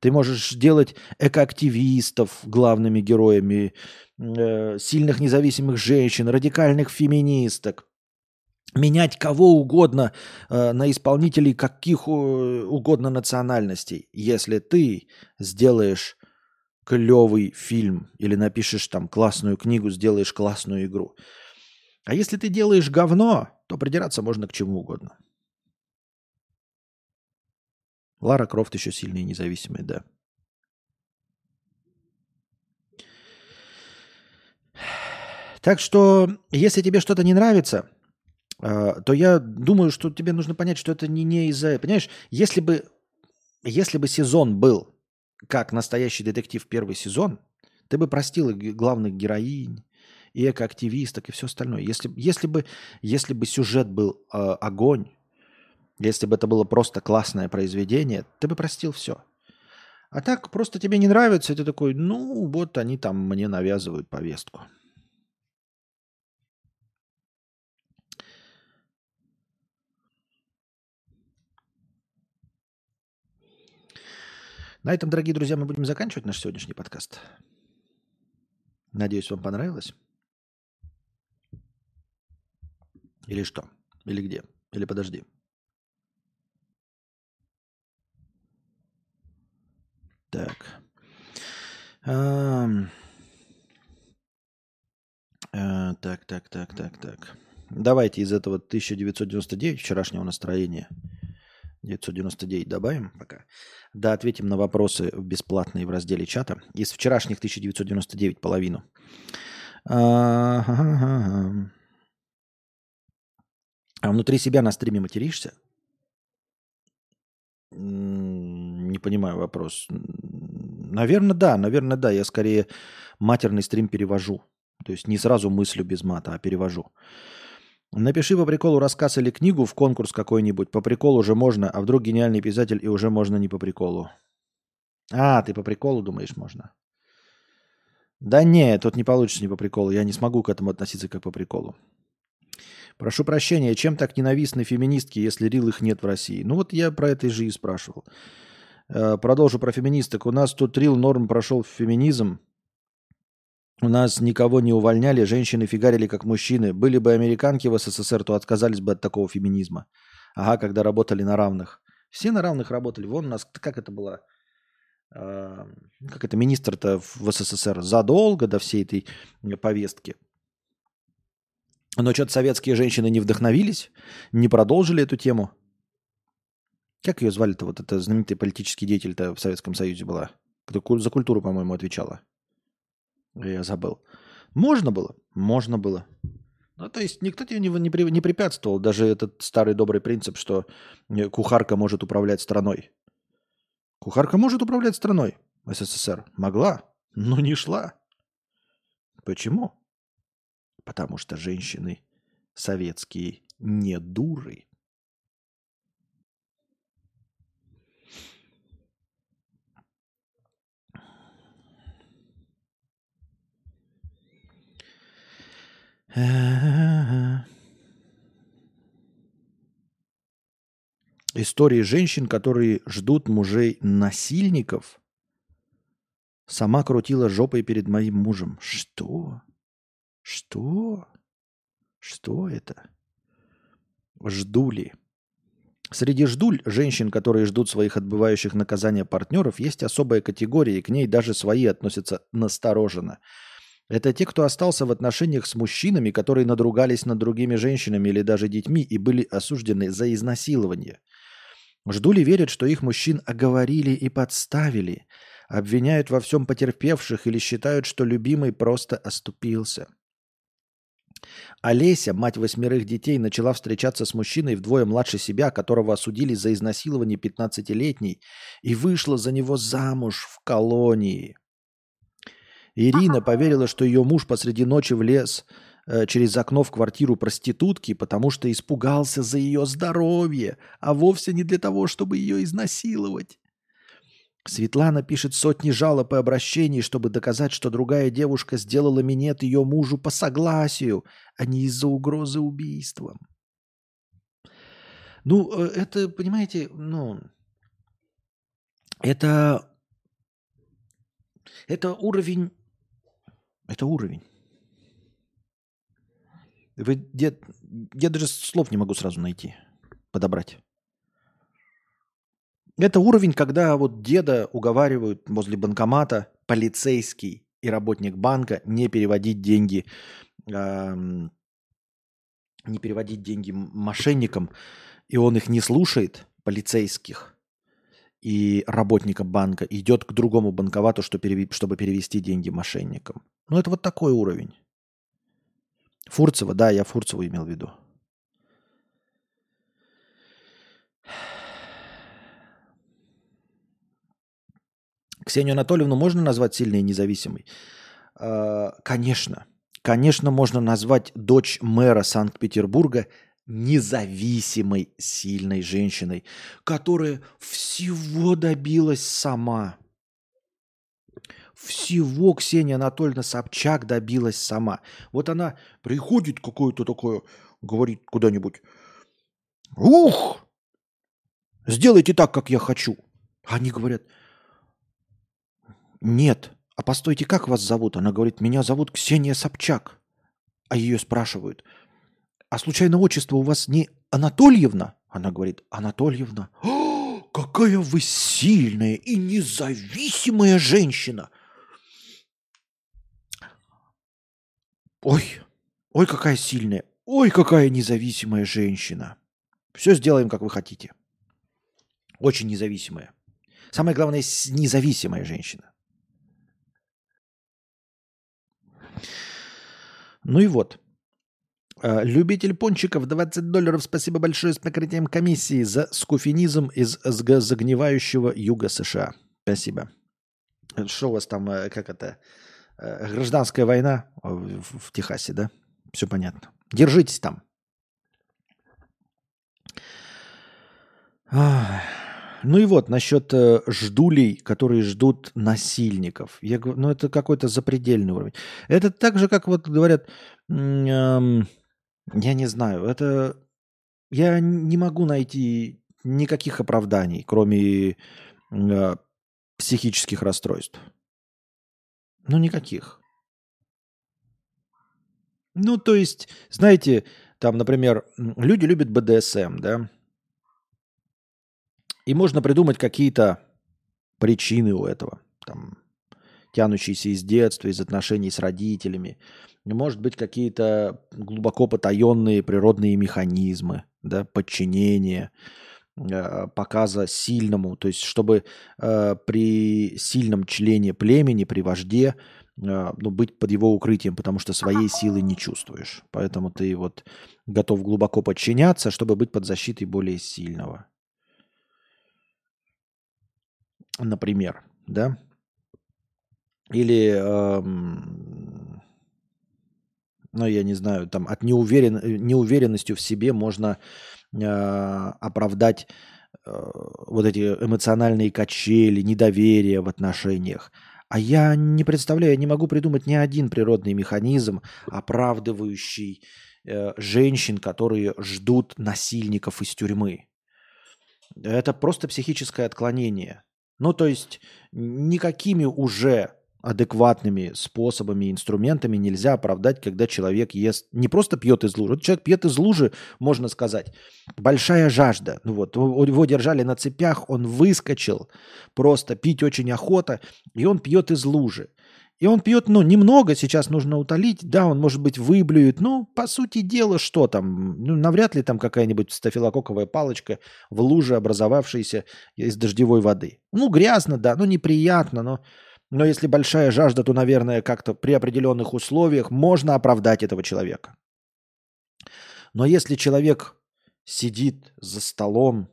Ты можешь делать экоактивистов главными героями, э, сильных независимых женщин, радикальных феминисток, менять кого угодно э, на исполнителей каких угодно национальностей. Если ты сделаешь клевый фильм или напишешь там классную книгу, сделаешь классную игру. А если ты делаешь говно, то придираться можно к чему угодно. Лара Крофт еще сильная и независимая, да. Так что, если тебе что-то не нравится, то я думаю, что тебе нужно понять, что это не, не из-за... Понимаешь, если бы, если бы сезон был как «Настоящий детектив» первый сезон, ты бы простила главных героинь, и экоактивисток, и все остальное. Если, если, бы, если бы сюжет был э, огонь, если бы это было просто классное произведение, ты бы простил все. А так просто тебе не нравится, и ты такой, ну вот они там мне навязывают повестку. На этом, дорогие друзья, мы будем заканчивать наш сегодняшний подкаст. Надеюсь, вам понравилось. Или что? Или где? Или подожди. Так. А-м. А, так, так, так, так, так. Давайте из этого тысяча девятьсот девяносто девять вчерашнего настроения девятьсот девяносто девять добавим пока. Да, ответим на вопросы бесплатные в разделе чата. Из вчерашних тысяча девятьсот девяносто девять половину. А-га-га-га. А внутри себя на стриме материшься? Не понимаю вопрос. Наверное, да. Наверное, да. Я скорее матерный стрим перевожу. То есть не сразу мыслю без мата, а перевожу. Напиши по приколу рассказ или книгу в конкурс какой-нибудь. По приколу уже можно, а вдруг гениальный писатель и уже можно не по приколу. А, ты по приколу думаешь можно? Да не, тут не получится не по приколу. Я не смогу к этому относиться как по приколу. Прошу прощения, чем так ненавистны феминистки, если рил их нет в России? Ну вот я про это же и спрашивал. Продолжу про феминисток. У нас тут рил норм прошел в феминизм. У нас никого не увольняли, женщины фигарили как мужчины. Были бы американки в СССР, то отказались бы от такого феминизма. Ага, когда работали на равных. Все на равных работали. Вон у нас, как это было, э, как это министр-то в СССР задолго до всей этой повестки. Но что-то советские женщины не вдохновились, не продолжили эту тему. Как ее звали-то, вот эта знаменитая политический деятель-то в Советском Союзе была? За культуру, по-моему, отвечала. Я забыл. Можно было? Можно было. Ну, то есть никто тебе не, не, не препятствовал. Даже этот старый добрый принцип, что кухарка может управлять страной. Кухарка может управлять страной. СССР могла, но не шла. Почему? Потому что женщины советские не дуры. Истории женщин, которые ждут мужей-насильников. Сама крутила жопой перед моим мужем. Что? Что? Что это? Ждули. Среди ждуль, женщин, которые ждут своих отбывающих наказания партнеров, есть особая категория, и к ней даже свои относятся настороженно. Это те, кто остался в отношениях с мужчинами, которые надругались над другими женщинами или даже детьми и были осуждены за изнасилование. Ждули верят, что их мужчин оговорили и подставили, обвиняют во всем потерпевших или считают, что любимый просто оступился. Олеся, мать восьмерых детей, начала встречаться с мужчиной вдвое младше себя, которого осудили за изнасилование пятнадцатилетней, и вышла за него замуж в колонии. Ирина поверила, что ее муж посреди ночи влез э, через окно в квартиру проститутки, потому что испугался за ее здоровье, а вовсе не для того, чтобы ее изнасиловать. Светлана пишет сотни жалоб и обращений, чтобы доказать, что другая девушка сделала минет ее мужу по согласию, а не из-за угрозы убийством. Ну, это, понимаете, ну, это, это уровень, это уровень. Вы, дед, я даже слов не могу сразу найти, подобрать. Это уровень, когда вот деда уговаривают возле банкомата полицейский и работник банка не переводить деньги, э, не переводить деньги мошенникам, и он их не слушает, полицейских и работника банка, идет к другому банкомату, чтобы перевести деньги мошенникам. Ну это вот такой уровень. Фурцева, да, я Фурцеву имел в виду. Ксению Анатольевну можно назвать сильной и независимой? Конечно. Конечно, можно назвать дочь мэра Санкт-Петербурга независимой, сильной женщиной, которая всего добилась сама. Всего Ксения Анатольевна Собчак добилась сама. Вот она приходит какое-то такое, говорит куда-нибудь: «Ух! Сделайте так, как я хочу!» Они говорят: «Нет, а постойте, как вас зовут?» Она говорит: «Меня зовут Ксения Собчак». А ее спрашивают: «А случайно отчество у вас не Анатольевна?» Она говорит: «Анатольевна». «О, какая вы сильная и независимая женщина!» Ой, ой, какая сильная, ой, какая независимая женщина. Все сделаем, как вы хотите. Очень независимая. Самое главное, независимая женщина. Ну и вот. Любитель пончиков, двадцать долларов, спасибо большое, с покрытием комиссии за скуфинизм из загнивающего юга США. Спасибо. Что у вас там, как это, гражданская война в Техасе, да? Все понятно. Держитесь там. Ах. Ну и вот, насчет э, ждулей, которые ждут насильников. Я говорю, ну это какой-то запредельный уровень. Это так же, как вот говорят, э, э, я не знаю, это... Я не могу найти никаких оправданий, кроме э, психических расстройств. Ну, никаких. Ну, то есть, знаете, там, например, люди любят бэ дэ эс эм, да? И можно придумать какие-то причины у этого, там, тянущиеся из детства, из отношений с родителями. Может быть, какие-то глубоко потаенные природные механизмы, да, подчинения, э, показа сильному. То есть, чтобы э, при сильном члене племени, при вожде, э, ну, быть под его укрытием, потому что своей силы не чувствуешь. Поэтому ты вот готов глубоко подчиняться, чтобы быть под защитой более сильного. Например, да? Или, эм, ну, я не знаю, там от неуверен, неуверенностью в себе можно э, оправдать э, вот эти эмоциональные качели, недоверие в отношениях. А я не представляю, не могу придумать ни один природный механизм, оправдывающий э, женщин, которые ждут насильников из тюрьмы. Это просто психическое отклонение. Ну, то есть никакими уже адекватными способами, инструментами нельзя оправдать, когда человек ест, не просто пьет из лужи. Вот человек пьет из лужи, можно сказать, большая жажда. Ну вот, его держали на цепях, он выскочил, просто пить очень охота, и он пьет из лужи. И он пьет, ну, немного, сейчас нужно утолить, да, он, может быть, выблюет, ну, по сути дела, что там, ну, навряд ли там какая-нибудь стафилококковая палочка в луже, образовавшейся из дождевой воды. Ну, грязно, да, ну, неприятно, но, но если большая жажда, то, наверное, как-то при определенных условиях можно оправдать этого человека. Но если человек сидит за столом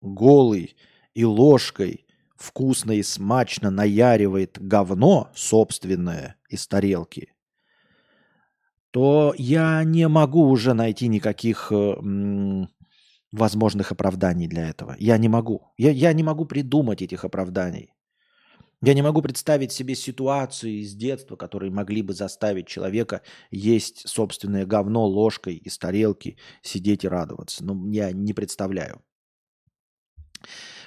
голый и ложкой вкусно и смачно наяривает говно собственное из тарелки, то я не могу уже найти никаких м, возможных оправданий для этого. Я не могу. Я, я не могу придумать этих оправданий. Я не могу представить себе ситуации из детства, которые могли бы заставить человека есть собственное говно ложкой из тарелки, сидеть и радоваться. Ну, я не представляю.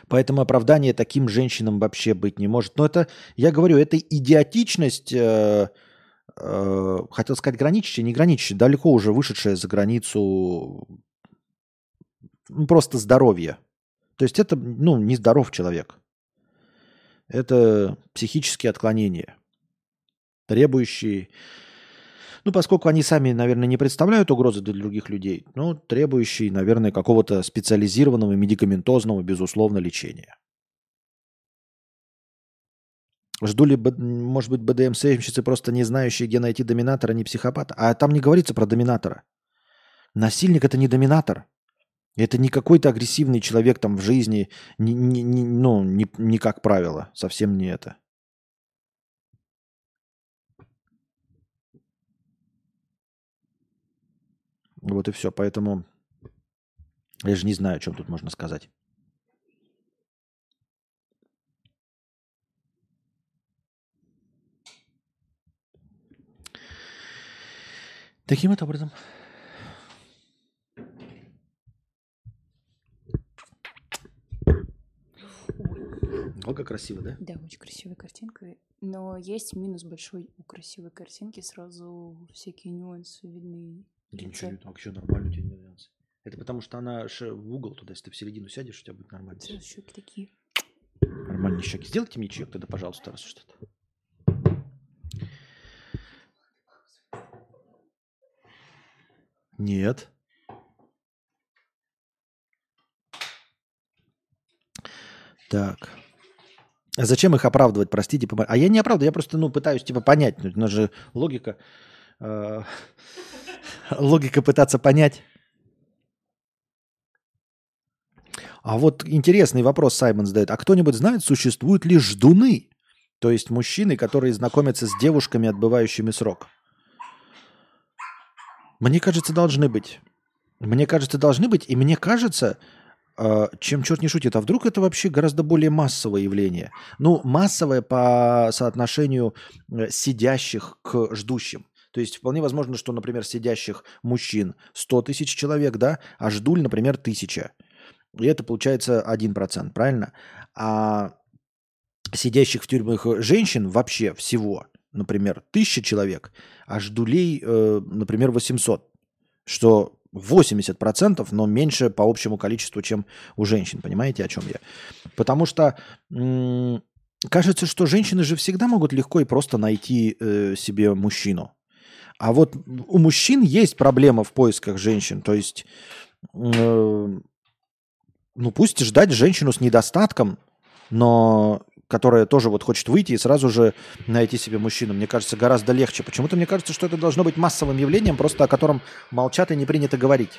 Поэтому оправдание таким женщинам вообще быть не может. Но это, я говорю, это идиотичность... Э- Хотел сказать граничащее, не граничащее, далеко уже вышедшее за границу просто здоровье. То есть это, ну, нездоров человек. Это психические отклонения, требующие, ну, поскольку они сами, наверное, не представляют угрозы для других людей, но требующие, наверное, какого-то специализированного медикаментозного, безусловно, лечения. Жду ли, может быть, БДМ-сеймщицы, просто не знающие, где найти доминатора, не психопата? А там не говорится про доминатора. Насильник – это не доминатор. Это не какой-то агрессивный человек там в жизни, не, не, не, ну, не, не как правило, совсем не это. Вот и все, поэтому я же не знаю, о чем тут можно сказать. Таким вот образом. Много красиво, да? Да, очень красивая картинка. Но есть минус большой у красивой картинки. Сразу всякие нюансы видны. Да ничего нет, вообще нормально у тебя нюансы. Это потому, что она в угол туда, если ты в середину сядешь, у тебя будет нормально. Сразу щеки такие. Нормальные щеки. Сделайте мне чаек тогда, пожалуйста, раз что-то. Нет. Так. А зачем их оправдывать, простите? Пом... А я не оправдываю, я просто, ну, пытаюсь, типа, понять. У нас же логика. Э... Логика пытаться понять. А вот интересный вопрос Саймон задает. А кто-нибудь знает, существуют ли ждуны? То есть мужчины, которые знакомятся с девушками, отбывающими срок. Мне кажется, должны быть. Мне кажется, должны быть. И мне кажется, чем черт не шутит, а вдруг это вообще гораздо более массовое явление. Ну, массовое по соотношению сидящих к ждущим. То есть вполне возможно, что, например, сидящих мужчин сто тысяч человек, да, а ждуль, например, тысяча. И это получается один процент, правильно? А сидящих в тюрьмах женщин вообще всего... например, тысяча человек, а ждулей, э, например, восемьсот, что восемьдесят процентов, но меньше по общему количеству, чем у женщин. Понимаете, о чем я? Потому что м- кажется, что женщины же всегда могут легко и просто найти э, себе мужчину. А вот у мужчин есть проблема в поисках женщин. То есть, э, ну пусть ждать женщину с недостатком, но... которая тоже вот хочет выйти и сразу же найти себе мужчину. Мне кажется, гораздо легче. Почему-то мне кажется, что это должно быть массовым явлением, просто о котором молчат и не принято говорить.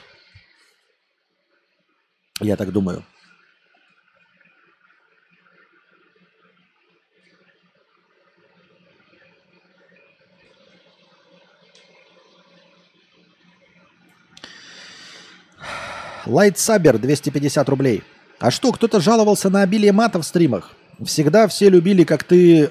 Я так думаю. Лайтсабер, двести пятьдесят рублей. А что, кто-то жаловался на обилие мата в стримах? Всегда все любили, как ты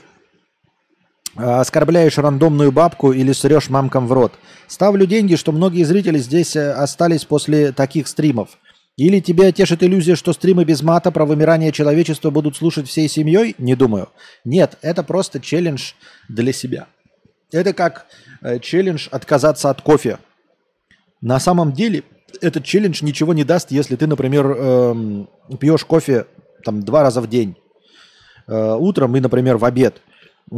оскорбляешь рандомную бабку или срешь мамкам в рот. Ставлю деньги, что многие зрители здесь остались после таких стримов. Или тебя тешит иллюзия, что стримы без мата про вымирание человечества будут слушать всей семьей? Не думаю. Нет, это просто челлендж для себя. Это как челлендж отказаться от кофе. На самом деле этот челлендж ничего не даст, если ты, например, эм, пьешь кофе там, два раза в день. Утром и, например, в обед,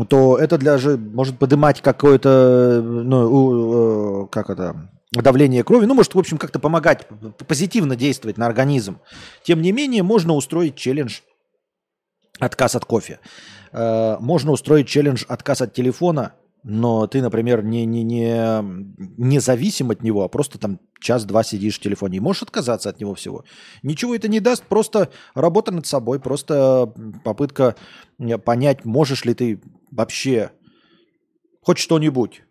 то это даже может поднимать какое-то, ну, как это, давление крови, ну, может, в общем, как-то помогать, позитивно действовать на организм. Тем не менее, можно устроить челлендж отказ от кофе. Можно устроить челлендж отказ от телефона, но ты, например, не, не, не, не зависим от него, а просто там час-два сидишь в телефоне и можешь отказаться от него всего. Ничего это не даст, просто работа над собой, просто попытка понять, можешь ли ты вообще хоть что-нибудь.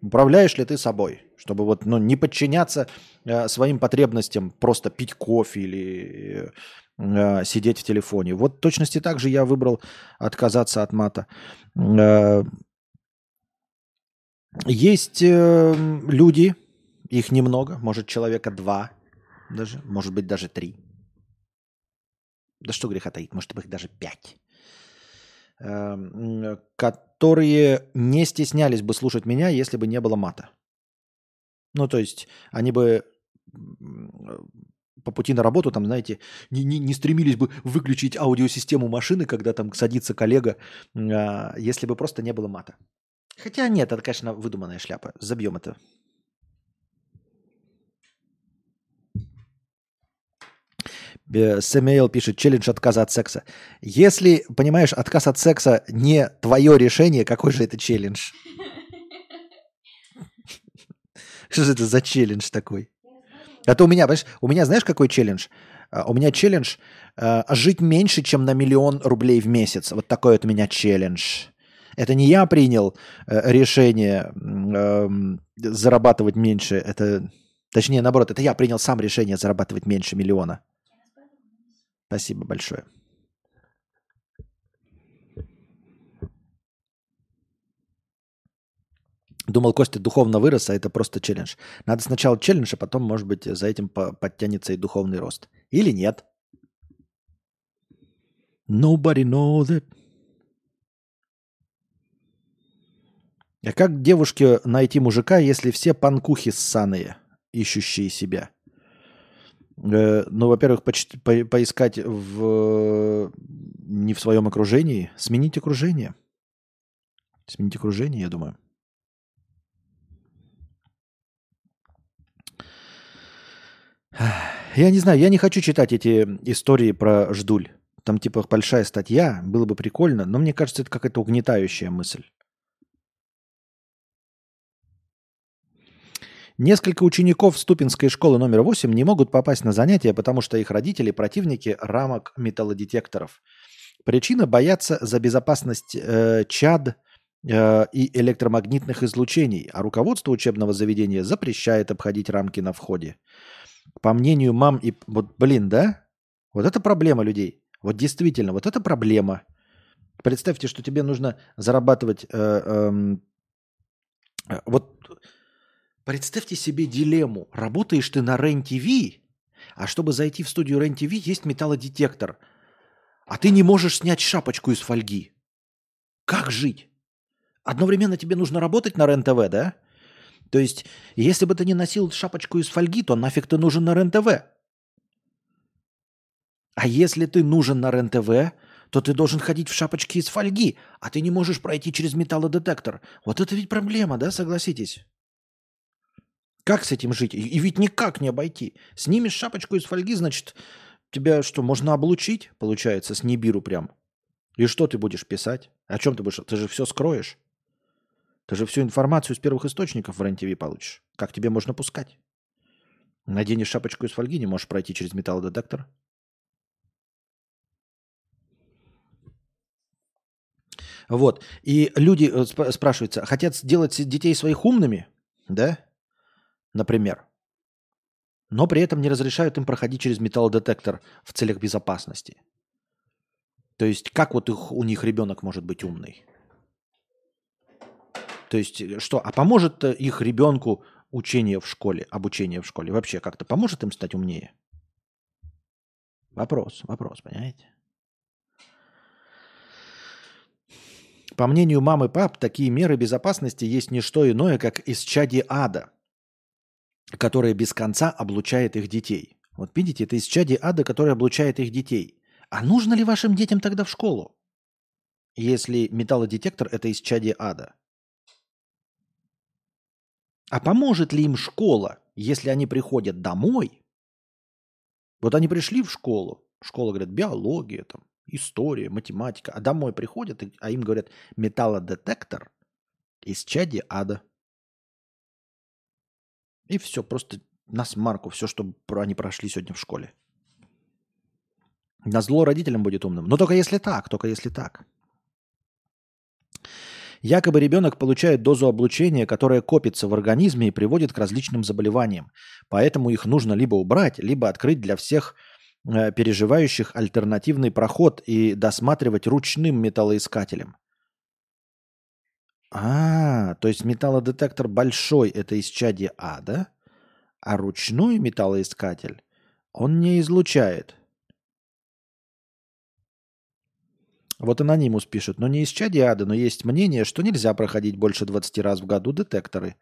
Управляешь ли ты собой, чтобы вот, ну, не подчиняться э, своим потребностям, просто пить кофе или э, э, сидеть в телефоне. Вот точности так же я выбрал отказаться от мата. Э, есть э, люди, их немного, может, человека два, даже, может быть, даже три. Да что греха таить, может быть, их даже пять. Э, которые не стеснялись бы слушать меня, если бы не было мата. Ну, то есть, они бы по пути на работу, там, знаете, не, не, не стремились бы выключить аудиосистему машины, когда там садится коллега, если бы просто не было мата. Хотя нет, это, конечно, выдуманная шляпа. Забьем это. Сэмюэл пишет, челлендж отказа от секса. Если, понимаешь, отказ от секса не твое решение, какой же это челлендж? Что же это за челлендж такой? Это у меня, понимаешь, у меня, знаешь, какой челлендж? У меня челлендж жить меньше, чем на миллион рублей в месяц. Вот такой вот у меня челлендж. Это не я принял решение зарабатывать меньше. Это, точнее, наоборот, это я принял сам решение зарабатывать меньше миллиона. Спасибо большое. Думал, Костя духовно вырос, а это просто челлендж. Надо сначала челлендж, а потом, может быть, за этим подтянется и духовный рост. Или нет. Nobody knows it. А как девушке найти мужика, если все панкухи ссаные, ищущие себя? Ну, во-первых, поч- по- поискать в... не в своем окружении. Сменить окружение. Сменить окружение, я думаю. Я не знаю, я не хочу читать эти истории про ждуль. Там типа большая статья, было бы прикольно, но мне кажется, это какая-то угнетающая мысль. Несколько учеников Ступинской школы номер восемь не могут попасть на занятия, потому что их родители – противники рамок металлодетекторов. Причина – боятся за безопасность э, чад э, и электромагнитных излучений, а руководство учебного заведения запрещает обходить рамки на входе. По мнению мам и... Вот, блин, да? Вот это проблема людей. Вот действительно, вот это проблема. Представьте, что тебе нужно зарабатывать... Э, э, вот... Представьте себе дилемму. Работаешь ты на Рен-ТВ, а чтобы зайти в студию Рен-ТВ, есть металлодетектор. А ты не можешь снять шапочку из фольги. Как жить? Одновременно тебе нужно работать на Рен-ТВ, да? То есть, если бы ты не носил шапочку из фольги, то нафиг ты нужен на Рен-ТВ? А если ты нужен на Рен-ТВ, то ты должен ходить в шапочке из фольги, а ты не можешь пройти через металлодетектор. Вот это ведь проблема, да, согласитесь? Как с этим жить? И ведь никак не обойти. Снимешь шапочку из фольги, значит, тебя что, можно облучить, получается, с Нибиру прям? И что ты будешь писать? О чем ты будешь? Ты же все скроешь. Ты же всю информацию с первых источников в Рен-ТВ получишь. Как тебе можно пускать? Наденешь шапочку из фольги, не можешь пройти через металлодетектор. Вот. И люди спр- спрашиваются, хотят сделать детей своих умными, да? Например, но при этом не разрешают им проходить через металлодетектор в целях безопасности. То есть как вот их, у них ребенок может быть умный? То есть что, а поможет их ребенку учение в школе, обучение в школе? Вообще как-то поможет им стать умнее? Вопрос, вопрос, понимаете? По мнению мам и пап, такие меры безопасности есть не что иное, как исчадие ада, которая без конца облучает их детей. Вот видите, это исчадие ада, которое облучает их детей. А нужно ли вашим детям тогда в школу, если металлодетектор – это исчадие ада? А поможет ли им школа, если они приходят домой? Вот они пришли в школу, школа говорит, биология, там, история, математика. А домой приходят, а им говорят металлодетектор из чади ада. И все, просто на смарку, все, что они прошли сегодня в школе. Назло родителям будет умным. Но только если так, только если так. Якобы ребенок получает дозу облучения, которая копится в организме и приводит к различным заболеваниям. Поэтому их нужно либо убрать, либо открыть для всех э, переживающих альтернативный проход и досматривать ручным металлоискателем. А, то есть металлодетектор большой – это из чади ада, а ручной металлоискатель он не излучает. Вот анонимус пишет, но не из чади ада, но есть мнение, что нельзя проходить больше двадцати раз в году детекторы.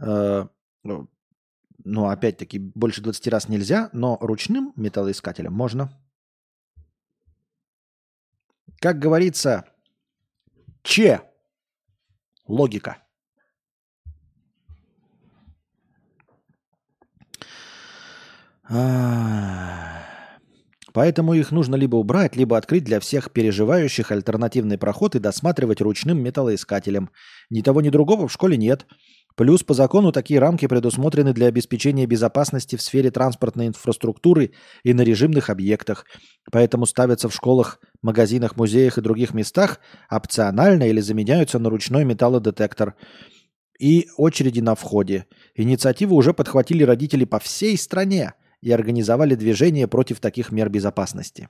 Ну, опять-таки, больше двадцати раз нельзя, но ручным металлоискателем можно. Как говорится, че? Логика. А-а-а. Поэтому их нужно либо убрать, либо открыть для всех переживающих альтернативный проход и досматривать ручным металлоискателем. Ни того, ни другого в школе нет. Плюс по закону такие рамки предусмотрены для обеспечения безопасности в сфере транспортной инфраструктуры и на режимных объектах. Поэтому ставятся в школах, магазинах, музеях и других местах опционально или заменяются на ручной металлодетектор. И очереди на входе. Инициативу уже подхватили родители по всей стране и организовали движение против таких мер безопасности.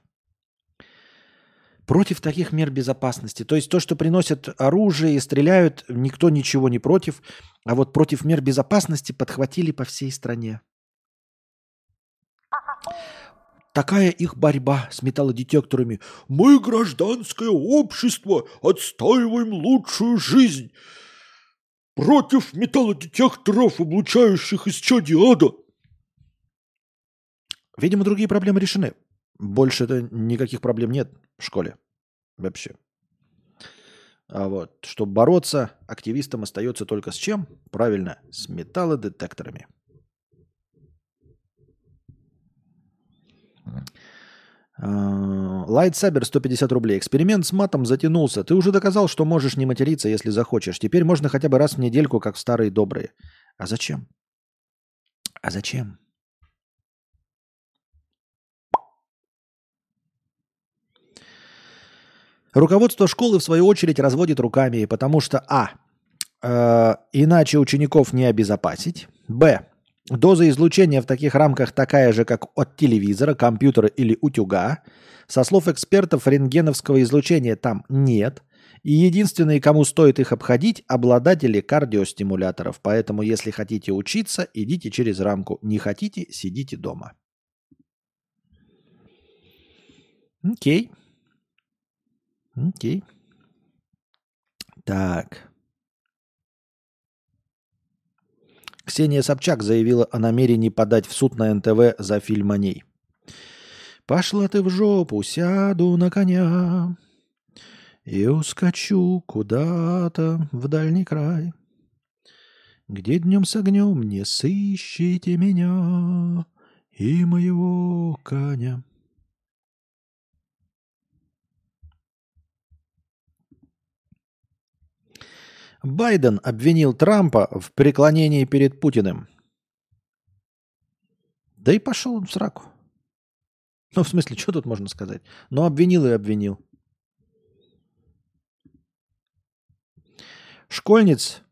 Против таких мер безопасности. То есть то, что приносят оружие и стреляют, никто ничего не против. А вот против мер безопасности подхватили по всей стране. Такая их борьба с металлодетекторами. Мы, гражданское общество, отстаиваем лучшую жизнь против металлодетекторов, облучающих из чади ада. Видимо, другие проблемы решены. Больше-то никаких проблем нет в школе вообще. А вот, чтобы бороться, активистам остается только с чем? Правильно, с металлодетекторами. Лайтсабер сто пятьдесят рублей. Эксперимент с матом затянулся. Ты уже доказал, что можешь не материться, если захочешь. Теперь можно хотя бы раз в недельку, как в старые добрые. А зачем? А зачем? Руководство школы, в свою очередь, разводит руками, потому что а. Э, иначе учеников не обезопасить. Б. Доза излучения в таких рамках такая же, как от телевизора, компьютера или утюга. Со слов экспертов, рентгеновского излучения там нет. И единственные, кому стоит их обходить, обладатели кардиостимуляторов. Поэтому, если хотите учиться, идите через рамку. Не хотите, сидите дома. Окей. Окей. Так. Ксения Собчак заявила о намерении подать в суд на эн тэ вэ за фильм о ней. «Пошла ты в жопу, сяду на коня и ускочу куда-то в дальний край, где днем с огнем не сыщите меня и моего коня». Байден обвинил Трампа в преклонении перед Путиным. Да и пошел он в сраку. Ну, в смысле, что тут можно сказать? Ну, обвинил и обвинил. Школьниц.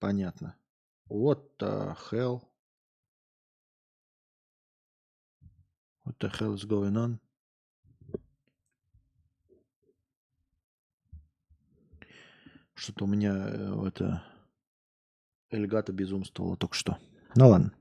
Понятно. What the hell? What the hell is going on? Что-то у меня это Эльгата безумствовала только что. Ну ладно.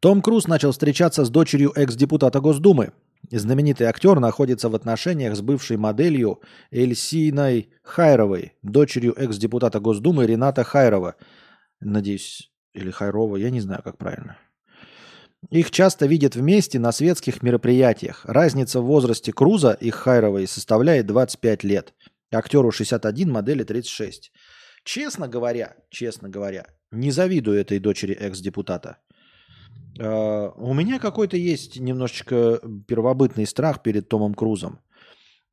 Том Круз начал встречаться с дочерью экс-депутата Госдумы. Знаменитый актер находится в отношениях с бывшей моделью Эльсиной Хайровой, дочерью экс-депутата Госдумы Рената Хайрова. Надеюсь, или Хайрова, я не знаю, как правильно. Их часто видят вместе на светских мероприятиях. Разница в возрасте Круза и Хайровой составляет двадцать пять лет. Актеру шестьдесят один, модели тридцать шесть. Честно говоря, честно говоря, не завидую этой дочери экс-депутата. Uh, у меня какой-то есть немножечко первобытный страх перед Томом Крузом.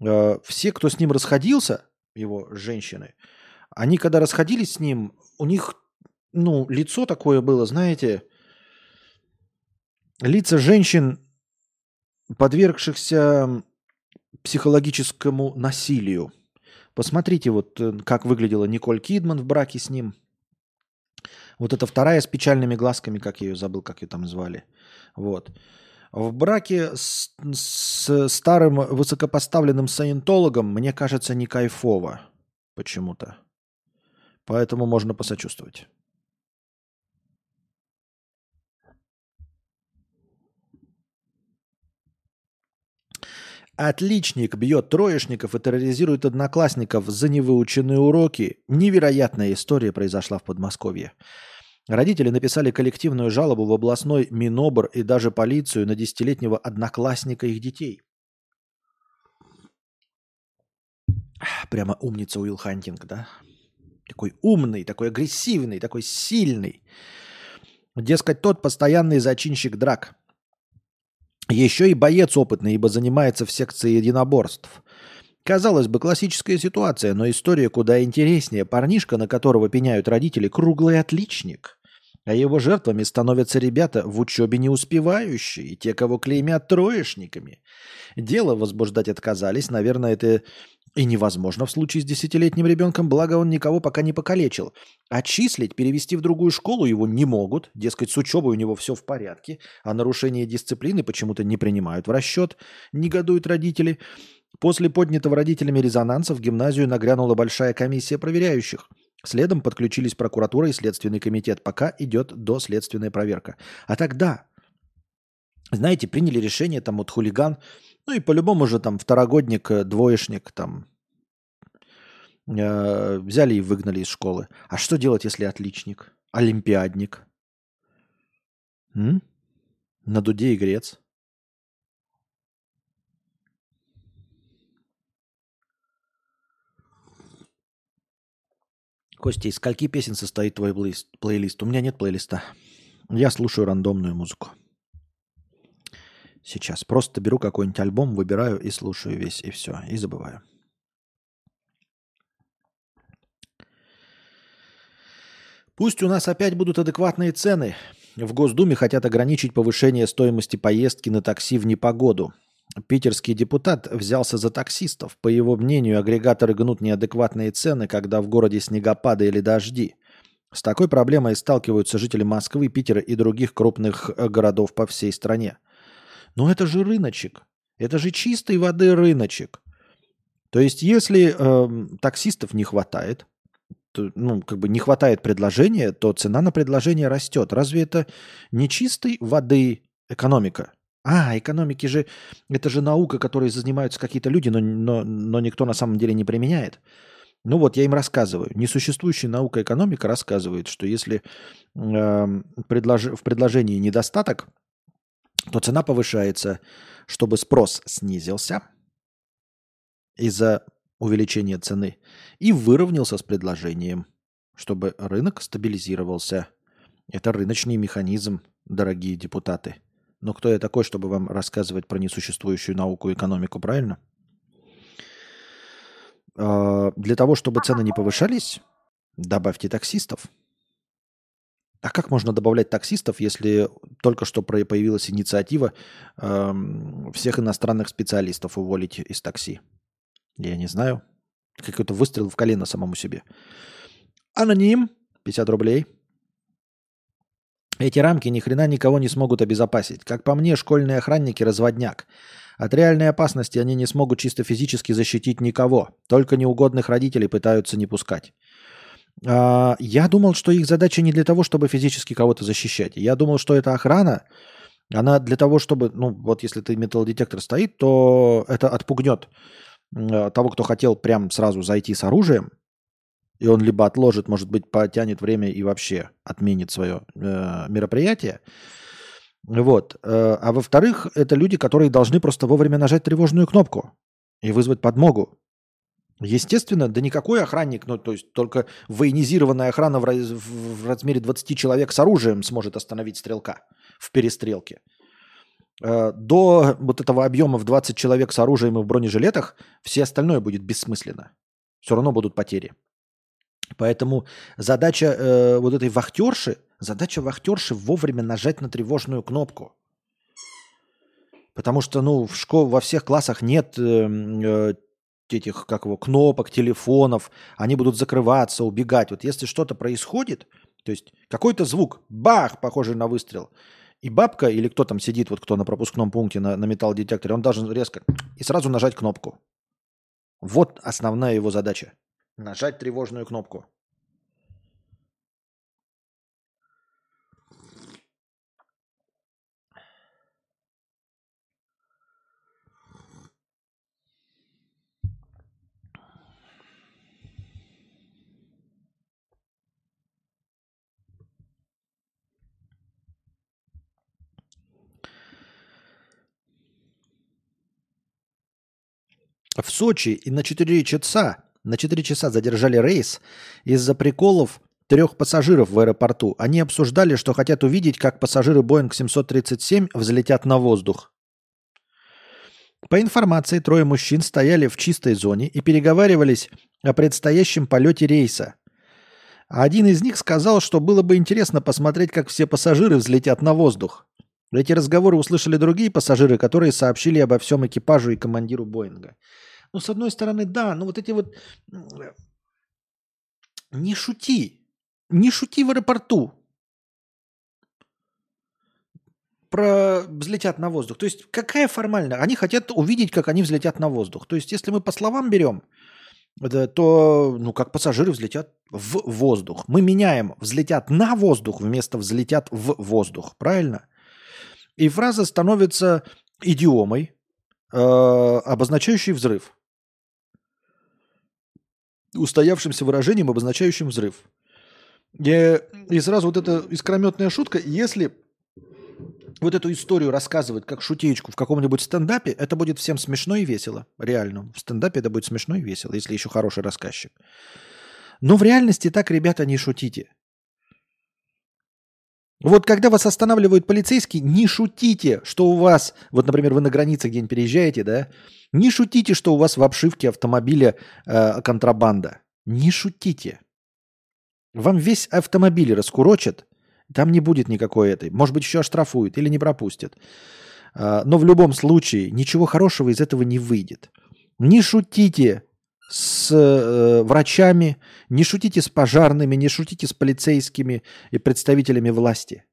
Uh, все, кто с ним расходился, его женщины, они когда расходились с ним, у них, ну, лицо такое было, знаете, лица женщин, подвергшихся психологическому насилию. Посмотрите, вот как выглядела Николь Кидман в браке с ним. Вот эта вторая с печальными глазками, как я ее забыл, как ее там звали. Вот. В браке с, с старым высокопоставленным саентологом, мне кажется, не кайфово почему-то. Поэтому можно посочувствовать. Отличник бьет троечников и терроризирует одноклассников за невыученные уроки. Невероятная история произошла в Подмосковье. Родители написали коллективную жалобу в областной Минобр и даже полицию на десятилетнего одноклассника их детей. Прямо умница Уил Хантинг, да? Такой умный, такой агрессивный, такой сильный. Дескать, тот постоянный зачинщик драк. Еще и боец опытный, ибо занимается в секции единоборств. Казалось бы, классическая ситуация, но история куда интереснее. Парнишка, на которого пеняют родители, круглый отличник. А его жертвами становятся ребята в учебе не успевающие, и те, кого клеймят троечниками. Дело возбуждать отказались. Наверное, это и невозможно в случае с десятилетним ребенком, благо он никого пока не покалечил. Отчислить, перевести в другую школу его не могут. Дескать, с учебой у него все в порядке, а нарушение дисциплины почему-то не принимают в расчет, негодуют родители. После поднятого родителями резонанса в гимназию нагрянула большая комиссия проверяющих. Следом подключились прокуратура и Следственный комитет. Пока идет доследственная проверка. А тогда, знаете, приняли решение, там вот хулиган, ну и по-любому же там второгодник, двоечник, там э, взяли и выгнали из школы. А что делать, если отличник, олимпиадник? М? На дуде игрец. Костя, из скольки песен состоит твой плейлист? У меня нет плейлиста. Я слушаю рандомную музыку. Сейчас просто беру какой-нибудь альбом, выбираю и слушаю весь, и все, и забываю. Пусть у нас опять будут адекватные цены. В Госдуме хотят ограничить повышение стоимости поездки на такси в непогоду. Питерский депутат взялся за таксистов. По его мнению, агрегаторы гнут неадекватные цены, когда в городе снегопады или дожди. С такой проблемой сталкиваются жители Москвы, Питера и других крупных городов по всей стране. Но это же рыночек. Это же чистой воды рыночек. То есть, если э, таксистов не хватает, то, ну, как бы не хватает предложения, то цена на предложение растет. Разве это не чистой воды экономика? А, экономики же, это же наука, которой занимаются какие-то люди, но, но, но никто на самом деле не применяет. Ну вот, я им рассказываю. Несуществующая наука экономика рассказывает, что если э, предлож... в предложении недостаток, то цена повышается, чтобы спрос снизился из-за увеличения цены и выровнялся с предложением, чтобы рынок стабилизировался. Это рыночный механизм, дорогие депутаты. Но кто я такой, чтобы вам рассказывать про несуществующую науку и экономику, правильно? Для того, чтобы цены не повышались, добавьте таксистов. А как можно добавлять таксистов, если только что появилась инициатива всех иностранных специалистов уволить из такси? Я не знаю. Какой-то выстрел в колено самому себе. Аноним, пятьдесят рублей. Эти рамки ни хрена никого не смогут обезопасить. Как по мне, школьные охранники – разводняк. От реальной опасности они не смогут чисто физически защитить никого. Только неугодных родителей пытаются не пускать. А, я думал, что их задача не для того, чтобы физически кого-то защищать. Я думал, что эта охрана, она для того, чтобы... Ну, вот если ты металлодетектор стоит, то это отпугнет того, кто хотел прям сразу зайти с оружием. И он либо отложит, может быть, потянет время и вообще отменит свое э, мероприятие. Вот. Э, а во-вторых, это люди, которые должны просто вовремя нажать тревожную кнопку и вызвать подмогу. Естественно, да никакой охранник, ну то есть только военизированная охрана в, раз, в размере двадцать человек с оружием сможет остановить стрелка в перестрелке. До вот этого объема в двадцать человек с оружием и в бронежилетах все остальное будет бессмысленно. Все равно будут потери. Поэтому задача э, вот этой вахтерши, задача вахтерши вовремя нажать на тревожную кнопку. Потому что ну, в школ, во всех классах нет... Э, этих, как его, кнопок, телефонов, они будут закрываться, убегать. Вот если что-то происходит, то есть какой-то звук, бах, похожий на выстрел, и бабка или кто там сидит, вот кто на пропускном пункте на, на металлодетекторе, он должен резко и сразу нажать кнопку. Вот основная его задача. Нажать тревожную кнопку. В Сочи и на четыре часа, на четыре часа задержали рейс из-за приколов трех пассажиров в аэропорту. Они обсуждали, что хотят увидеть, как пассажиры Боинг семьсот тридцать семь взлетят на воздух. По информации, трое мужчин стояли в чистой зоне и переговаривались о предстоящем полете рейса. Один из них сказал, что было бы интересно посмотреть, как все пассажиры взлетят на воздух. Эти разговоры услышали другие пассажиры, которые сообщили обо всем экипажу и командиру Боинга. Ну, с одной стороны, да, но вот эти вот... Не шути. Не шути в аэропорту. Про взлетят на воздух. То есть какая формальная? Они хотят увидеть, как они взлетят на воздух. То есть если мы по словам берем, то, ну, как пассажиры взлетят в воздух. Мы меняем «взлетят на воздух» вместо «взлетят в воздух». Правильно? И фраза становится идиомой, э, обозначающей взрыв. Устоявшимся выражением, обозначающим взрыв. И, и сразу вот эта искрометная шутка. Если вот эту историю рассказывать как шутеечку в каком-нибудь стендапе, это будет всем смешно и весело. Реально. В стендапе это будет смешно и весело, если еще хороший рассказчик. Но в реальности так, ребята, не шутите. Вот когда вас останавливают полицейские, не шутите, что у вас, вот, например, вы на границе где-нибудь переезжаете, да, не шутите, что у вас в обшивке автомобиля э, контрабанда. Не шутите. Вам весь автомобиль раскурочат, там не будет никакой этой. Может быть, еще оштрафуют или не пропустят. Э, но в любом случае ничего хорошего из этого не выйдет. Не шутите с э, врачами, не шутите с пожарными, не шутите с полицейскими и представителями власти.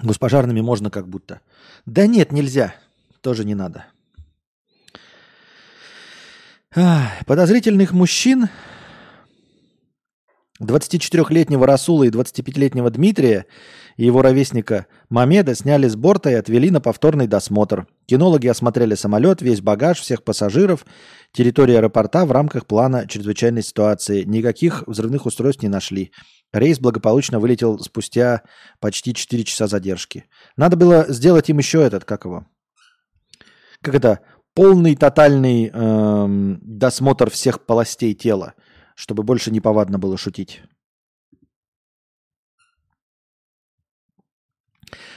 Ну, с пожарными можно как будто. Да нет, нельзя. Тоже не надо. Подозрительных мужчин, двадцатичетырёхлетнего Расула и двадцатипятилетнего Дмитрия и его ровесника Мамеда сняли с борта и отвели на повторный досмотр. Кинологи осмотрели самолет, весь багаж, всех пассажиров, территорию аэропорта в рамках плана чрезвычайной ситуации. Никаких взрывных устройств не нашли. Рейс благополучно вылетел спустя почти четыре часа задержки. Надо было сделать им еще этот, как его? Как это? Полный, тотальный э, досмотр всех полостей тела, чтобы больше неповадно было шутить.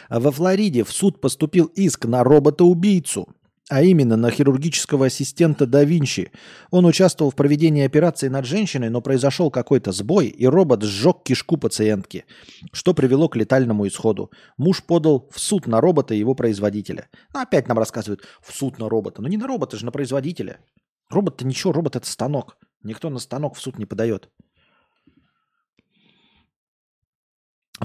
Во Флориде в суд поступил иск на робота-убийцу, а именно на хирургического ассистента Да Винчи. Он участвовал в проведении операции над женщиной, но произошел какой-то сбой, и робот сжег кишку пациентки, что привело к летальному исходу. Муж подал в суд на робота и его производителя. Ну, опять нам рассказывают, в суд на робота. Но не на робота же, на производителя. Робот-то ничего, робот – это станок. Никто на станок в суд не подает.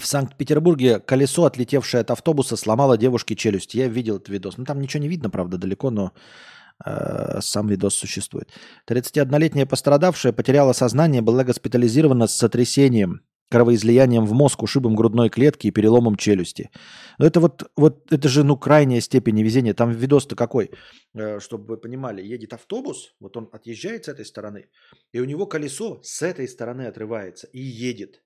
В Санкт-Петербурге колесо, отлетевшее от автобуса, сломало девушке челюсть. Я видел этот видос. Ну, там ничего не видно, правда, далеко, но э, сам видос существует. тридцатиоднолетняя пострадавшая потеряла сознание, была госпитализирована с сотрясением. кровоизлиянием в мозг, ушибом грудной клетки и переломом челюсти. Но это вот, вот это же ну, крайняя степень невезения. Там видос-то какой, чтобы вы понимали. Едет автобус, вот он отъезжает с этой стороны, и у него колесо с этой стороны отрывается и едет.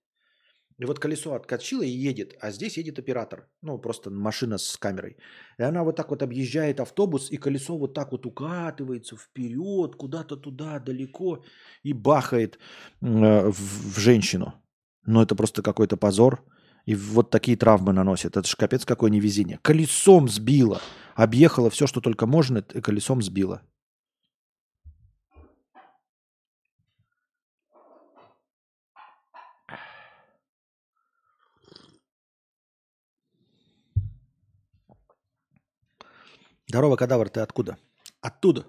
И вот колесо откачило и едет, а здесь едет оператор. Ну, просто машина с камерой. И она вот так вот объезжает автобус, и колесо вот так вот укатывается вперед, куда-то туда, далеко, и бахает э, в, в женщину. Ну, это просто какой-то позор. И вот такие травмы наносят. Это же капец какое невезение. Колесом сбило. Объехало все, что только можно, и колесом сбило. Здорово, кадавр, ты откуда? Оттуда.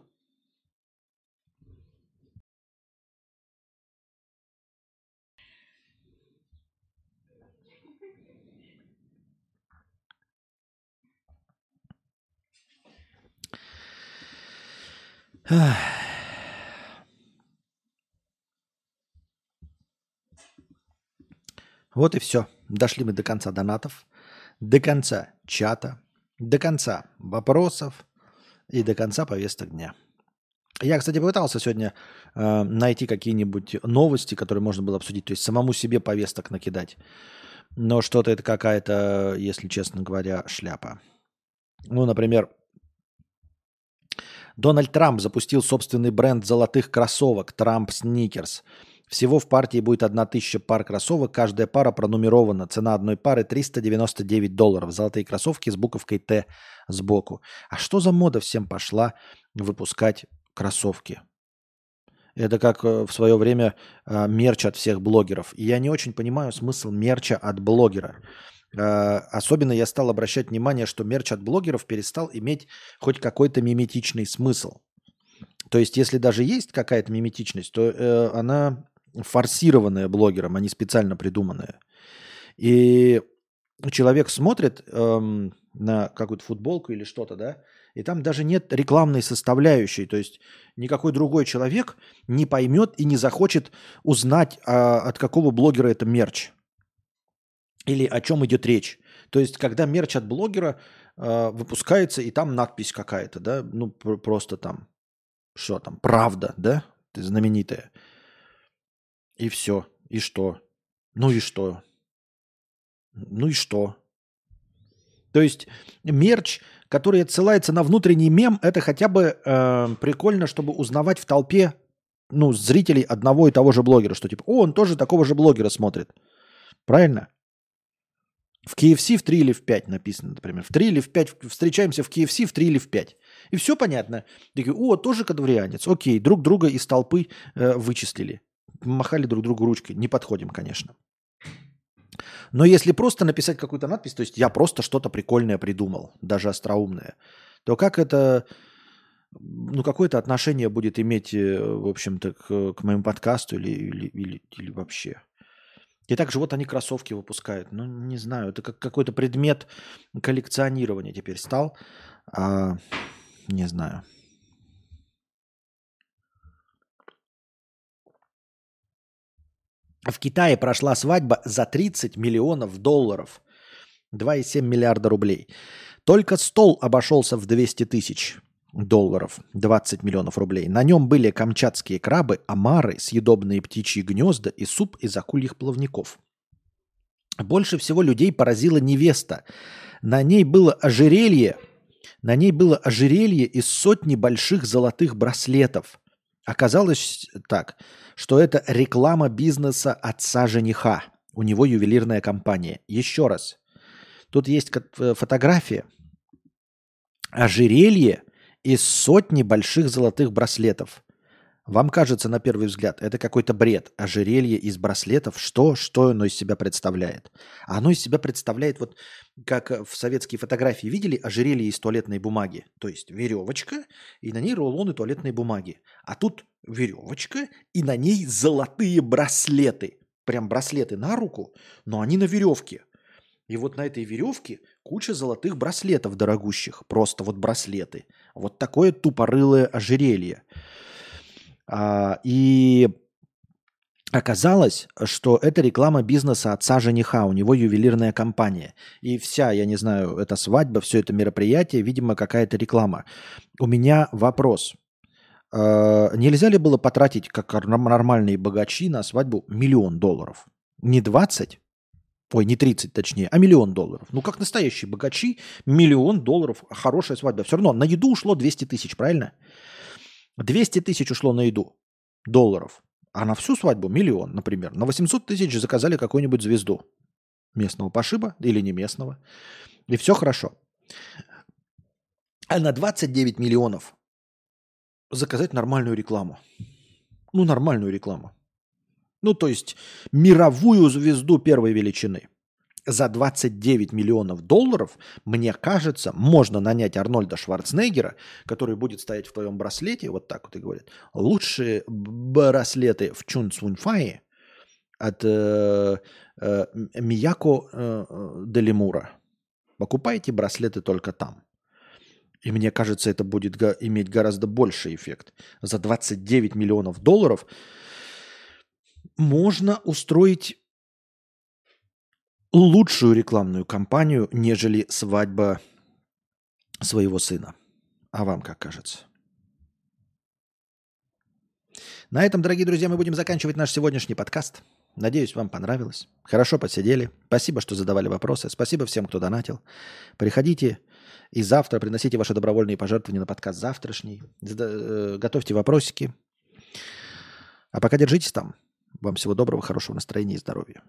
Вот и все. Дошли мы до конца донатов, до конца чата, до конца вопросов и до конца повесток дня. Я, кстати, пытался сегодня э, найти какие-нибудь новости, которые можно было обсудить, то есть самому себе повесток накидать. Но что-то это какая-то, если честно говоря, шляпа. Ну, например, Дональд Трамп запустил собственный бренд золотых кроссовок Trump Sneakers. Всего в партии будет одна тысяча пар кроссовок, каждая пара пронумерована. Цена одной пары триста девяносто девять долларов. Золотые кроссовки с буковкой «Т» сбоку. А что за мода всем пошла выпускать кроссовки? Это как в свое время мерч от всех блогеров. И я не очень понимаю смысл мерча от блогера. Особенно я стал обращать внимание, что мерч от блогеров перестал иметь хоть какой-то миметичный смысл. То есть, если даже есть какая-то миметичность, то э, она форсированная блогером, а не специально придуманная. И человек смотрит э, на какую-то футболку или что-то, да, и там даже нет рекламной составляющей. То есть, никакой другой человек не поймет и не захочет узнать, а, от какого блогера это мерч. Или о чем идет речь. То есть, когда мерч от блогера э, выпускается, и там надпись какая-то, да, ну, пр- просто там, что там, правда, да, ты знаменитая. И все. И что? Ну и что? Ну и что? То есть, мерч, который отсылается на внутренний мем, это хотя бы э, прикольно, чтобы узнавать в толпе, ну, зрителей одного и того же блогера, что типа, о, он тоже такого же блогера смотрит. Правильно? В кей эф си в три или в пять написано, например. В три или в пять. Встречаемся в кей эф си в три или в пять. И все понятно. Такие, о, тоже кадаврианец. Окей, друг друга из толпы э, вычислили. Махали друг другу ручкой. Не подходим, конечно. Но если просто написать какую-то надпись, то есть я просто что-то прикольное придумал, даже остроумное, то как это, ну, какое-то отношение будет иметь, в общем-то, к, к моему подкасту или, или, или, или вообще... И также вот они кроссовки выпускают. Ну, не знаю, это как какой-то предмет коллекционирования теперь стал. А, не знаю. В Китае прошла свадьба за тридцать миллионов долларов. два и семь миллиарда рублей. Только стол обошелся в двести тысяч долларов. двадцать миллионов рублей. На нем были камчатские крабы, омары, съедобные птичьи гнезда и суп из акульих плавников. Больше всего людей поразила невеста. На ней было ожерелье, на ней было ожерелье из сотни больших золотых браслетов. Оказалось так, что это реклама бизнеса отца жениха. У него ювелирная компания. Еще раз. Тут есть фотография. Ожерелье из сотни больших золотых браслетов. Вам кажется, на первый взгляд, это какой-то бред. Ожерелье из браслетов, что, что оно из себя представляет? Оно из себя представляет, вот как в советские фотографии видели, ожерелье из туалетной бумаги. То есть веревочка, и на ней рулоны туалетной бумаги. А тут веревочка, и на ней золотые браслеты. Прям браслеты на руку, но они на веревке. И вот на этой веревке куча золотых браслетов дорогущих. Просто вот браслеты. Вот такое тупорылое ожерелье. А, и Оказалось, что это реклама бизнеса отца жениха, у него ювелирная компания. И вся, я не знаю, эта свадьба, все это мероприятие, видимо, какая-то реклама. У меня вопрос. Э-э- нельзя ли было потратить, как нормальные богачи, на свадьбу миллион долларов? Не двадцать, ой, не тридцать точнее, а миллион долларов. Ну, как настоящие богачи, миллион долларов, хорошая свадьба. Все равно на еду ушло двести тысяч, правильно? двести тысяч ушло на еду долларов. А на всю свадьбу миллион, например. На восемьсот тысяч заказали какую-нибудь звезду местного пошиба или не местного. И все хорошо. А на двадцать девять миллионов заказать нормальную рекламу. Ну, нормальную рекламу. Ну, то есть мировую звезду первой величины. За двадцать девять миллионов долларов, мне кажется, можно нанять Арнольда Шварценеггера, который будет стоять в твоем браслете, вот так вот и говорит, лучшие браслеты в Чунцунфае от э, э, Мияко э, Делимура. Покупайте браслеты только там. И мне кажется, это будет иметь гораздо больший эффект. За двадцать девять миллионов долларов можно устроить лучшую рекламную кампанию, нежели свадьба своего сына. А вам как кажется? На этом, дорогие друзья, мы будем заканчивать наш сегодняшний подкаст. Надеюсь, вам понравилось. Хорошо посидели. Спасибо, что задавали вопросы. Спасибо всем, кто донатил. Приходите и завтра приносите ваши добровольные пожертвования на подкаст завтрашний. Готовьте вопросики. А пока держитесь там. Вам всего доброго, хорошего настроения и здоровья.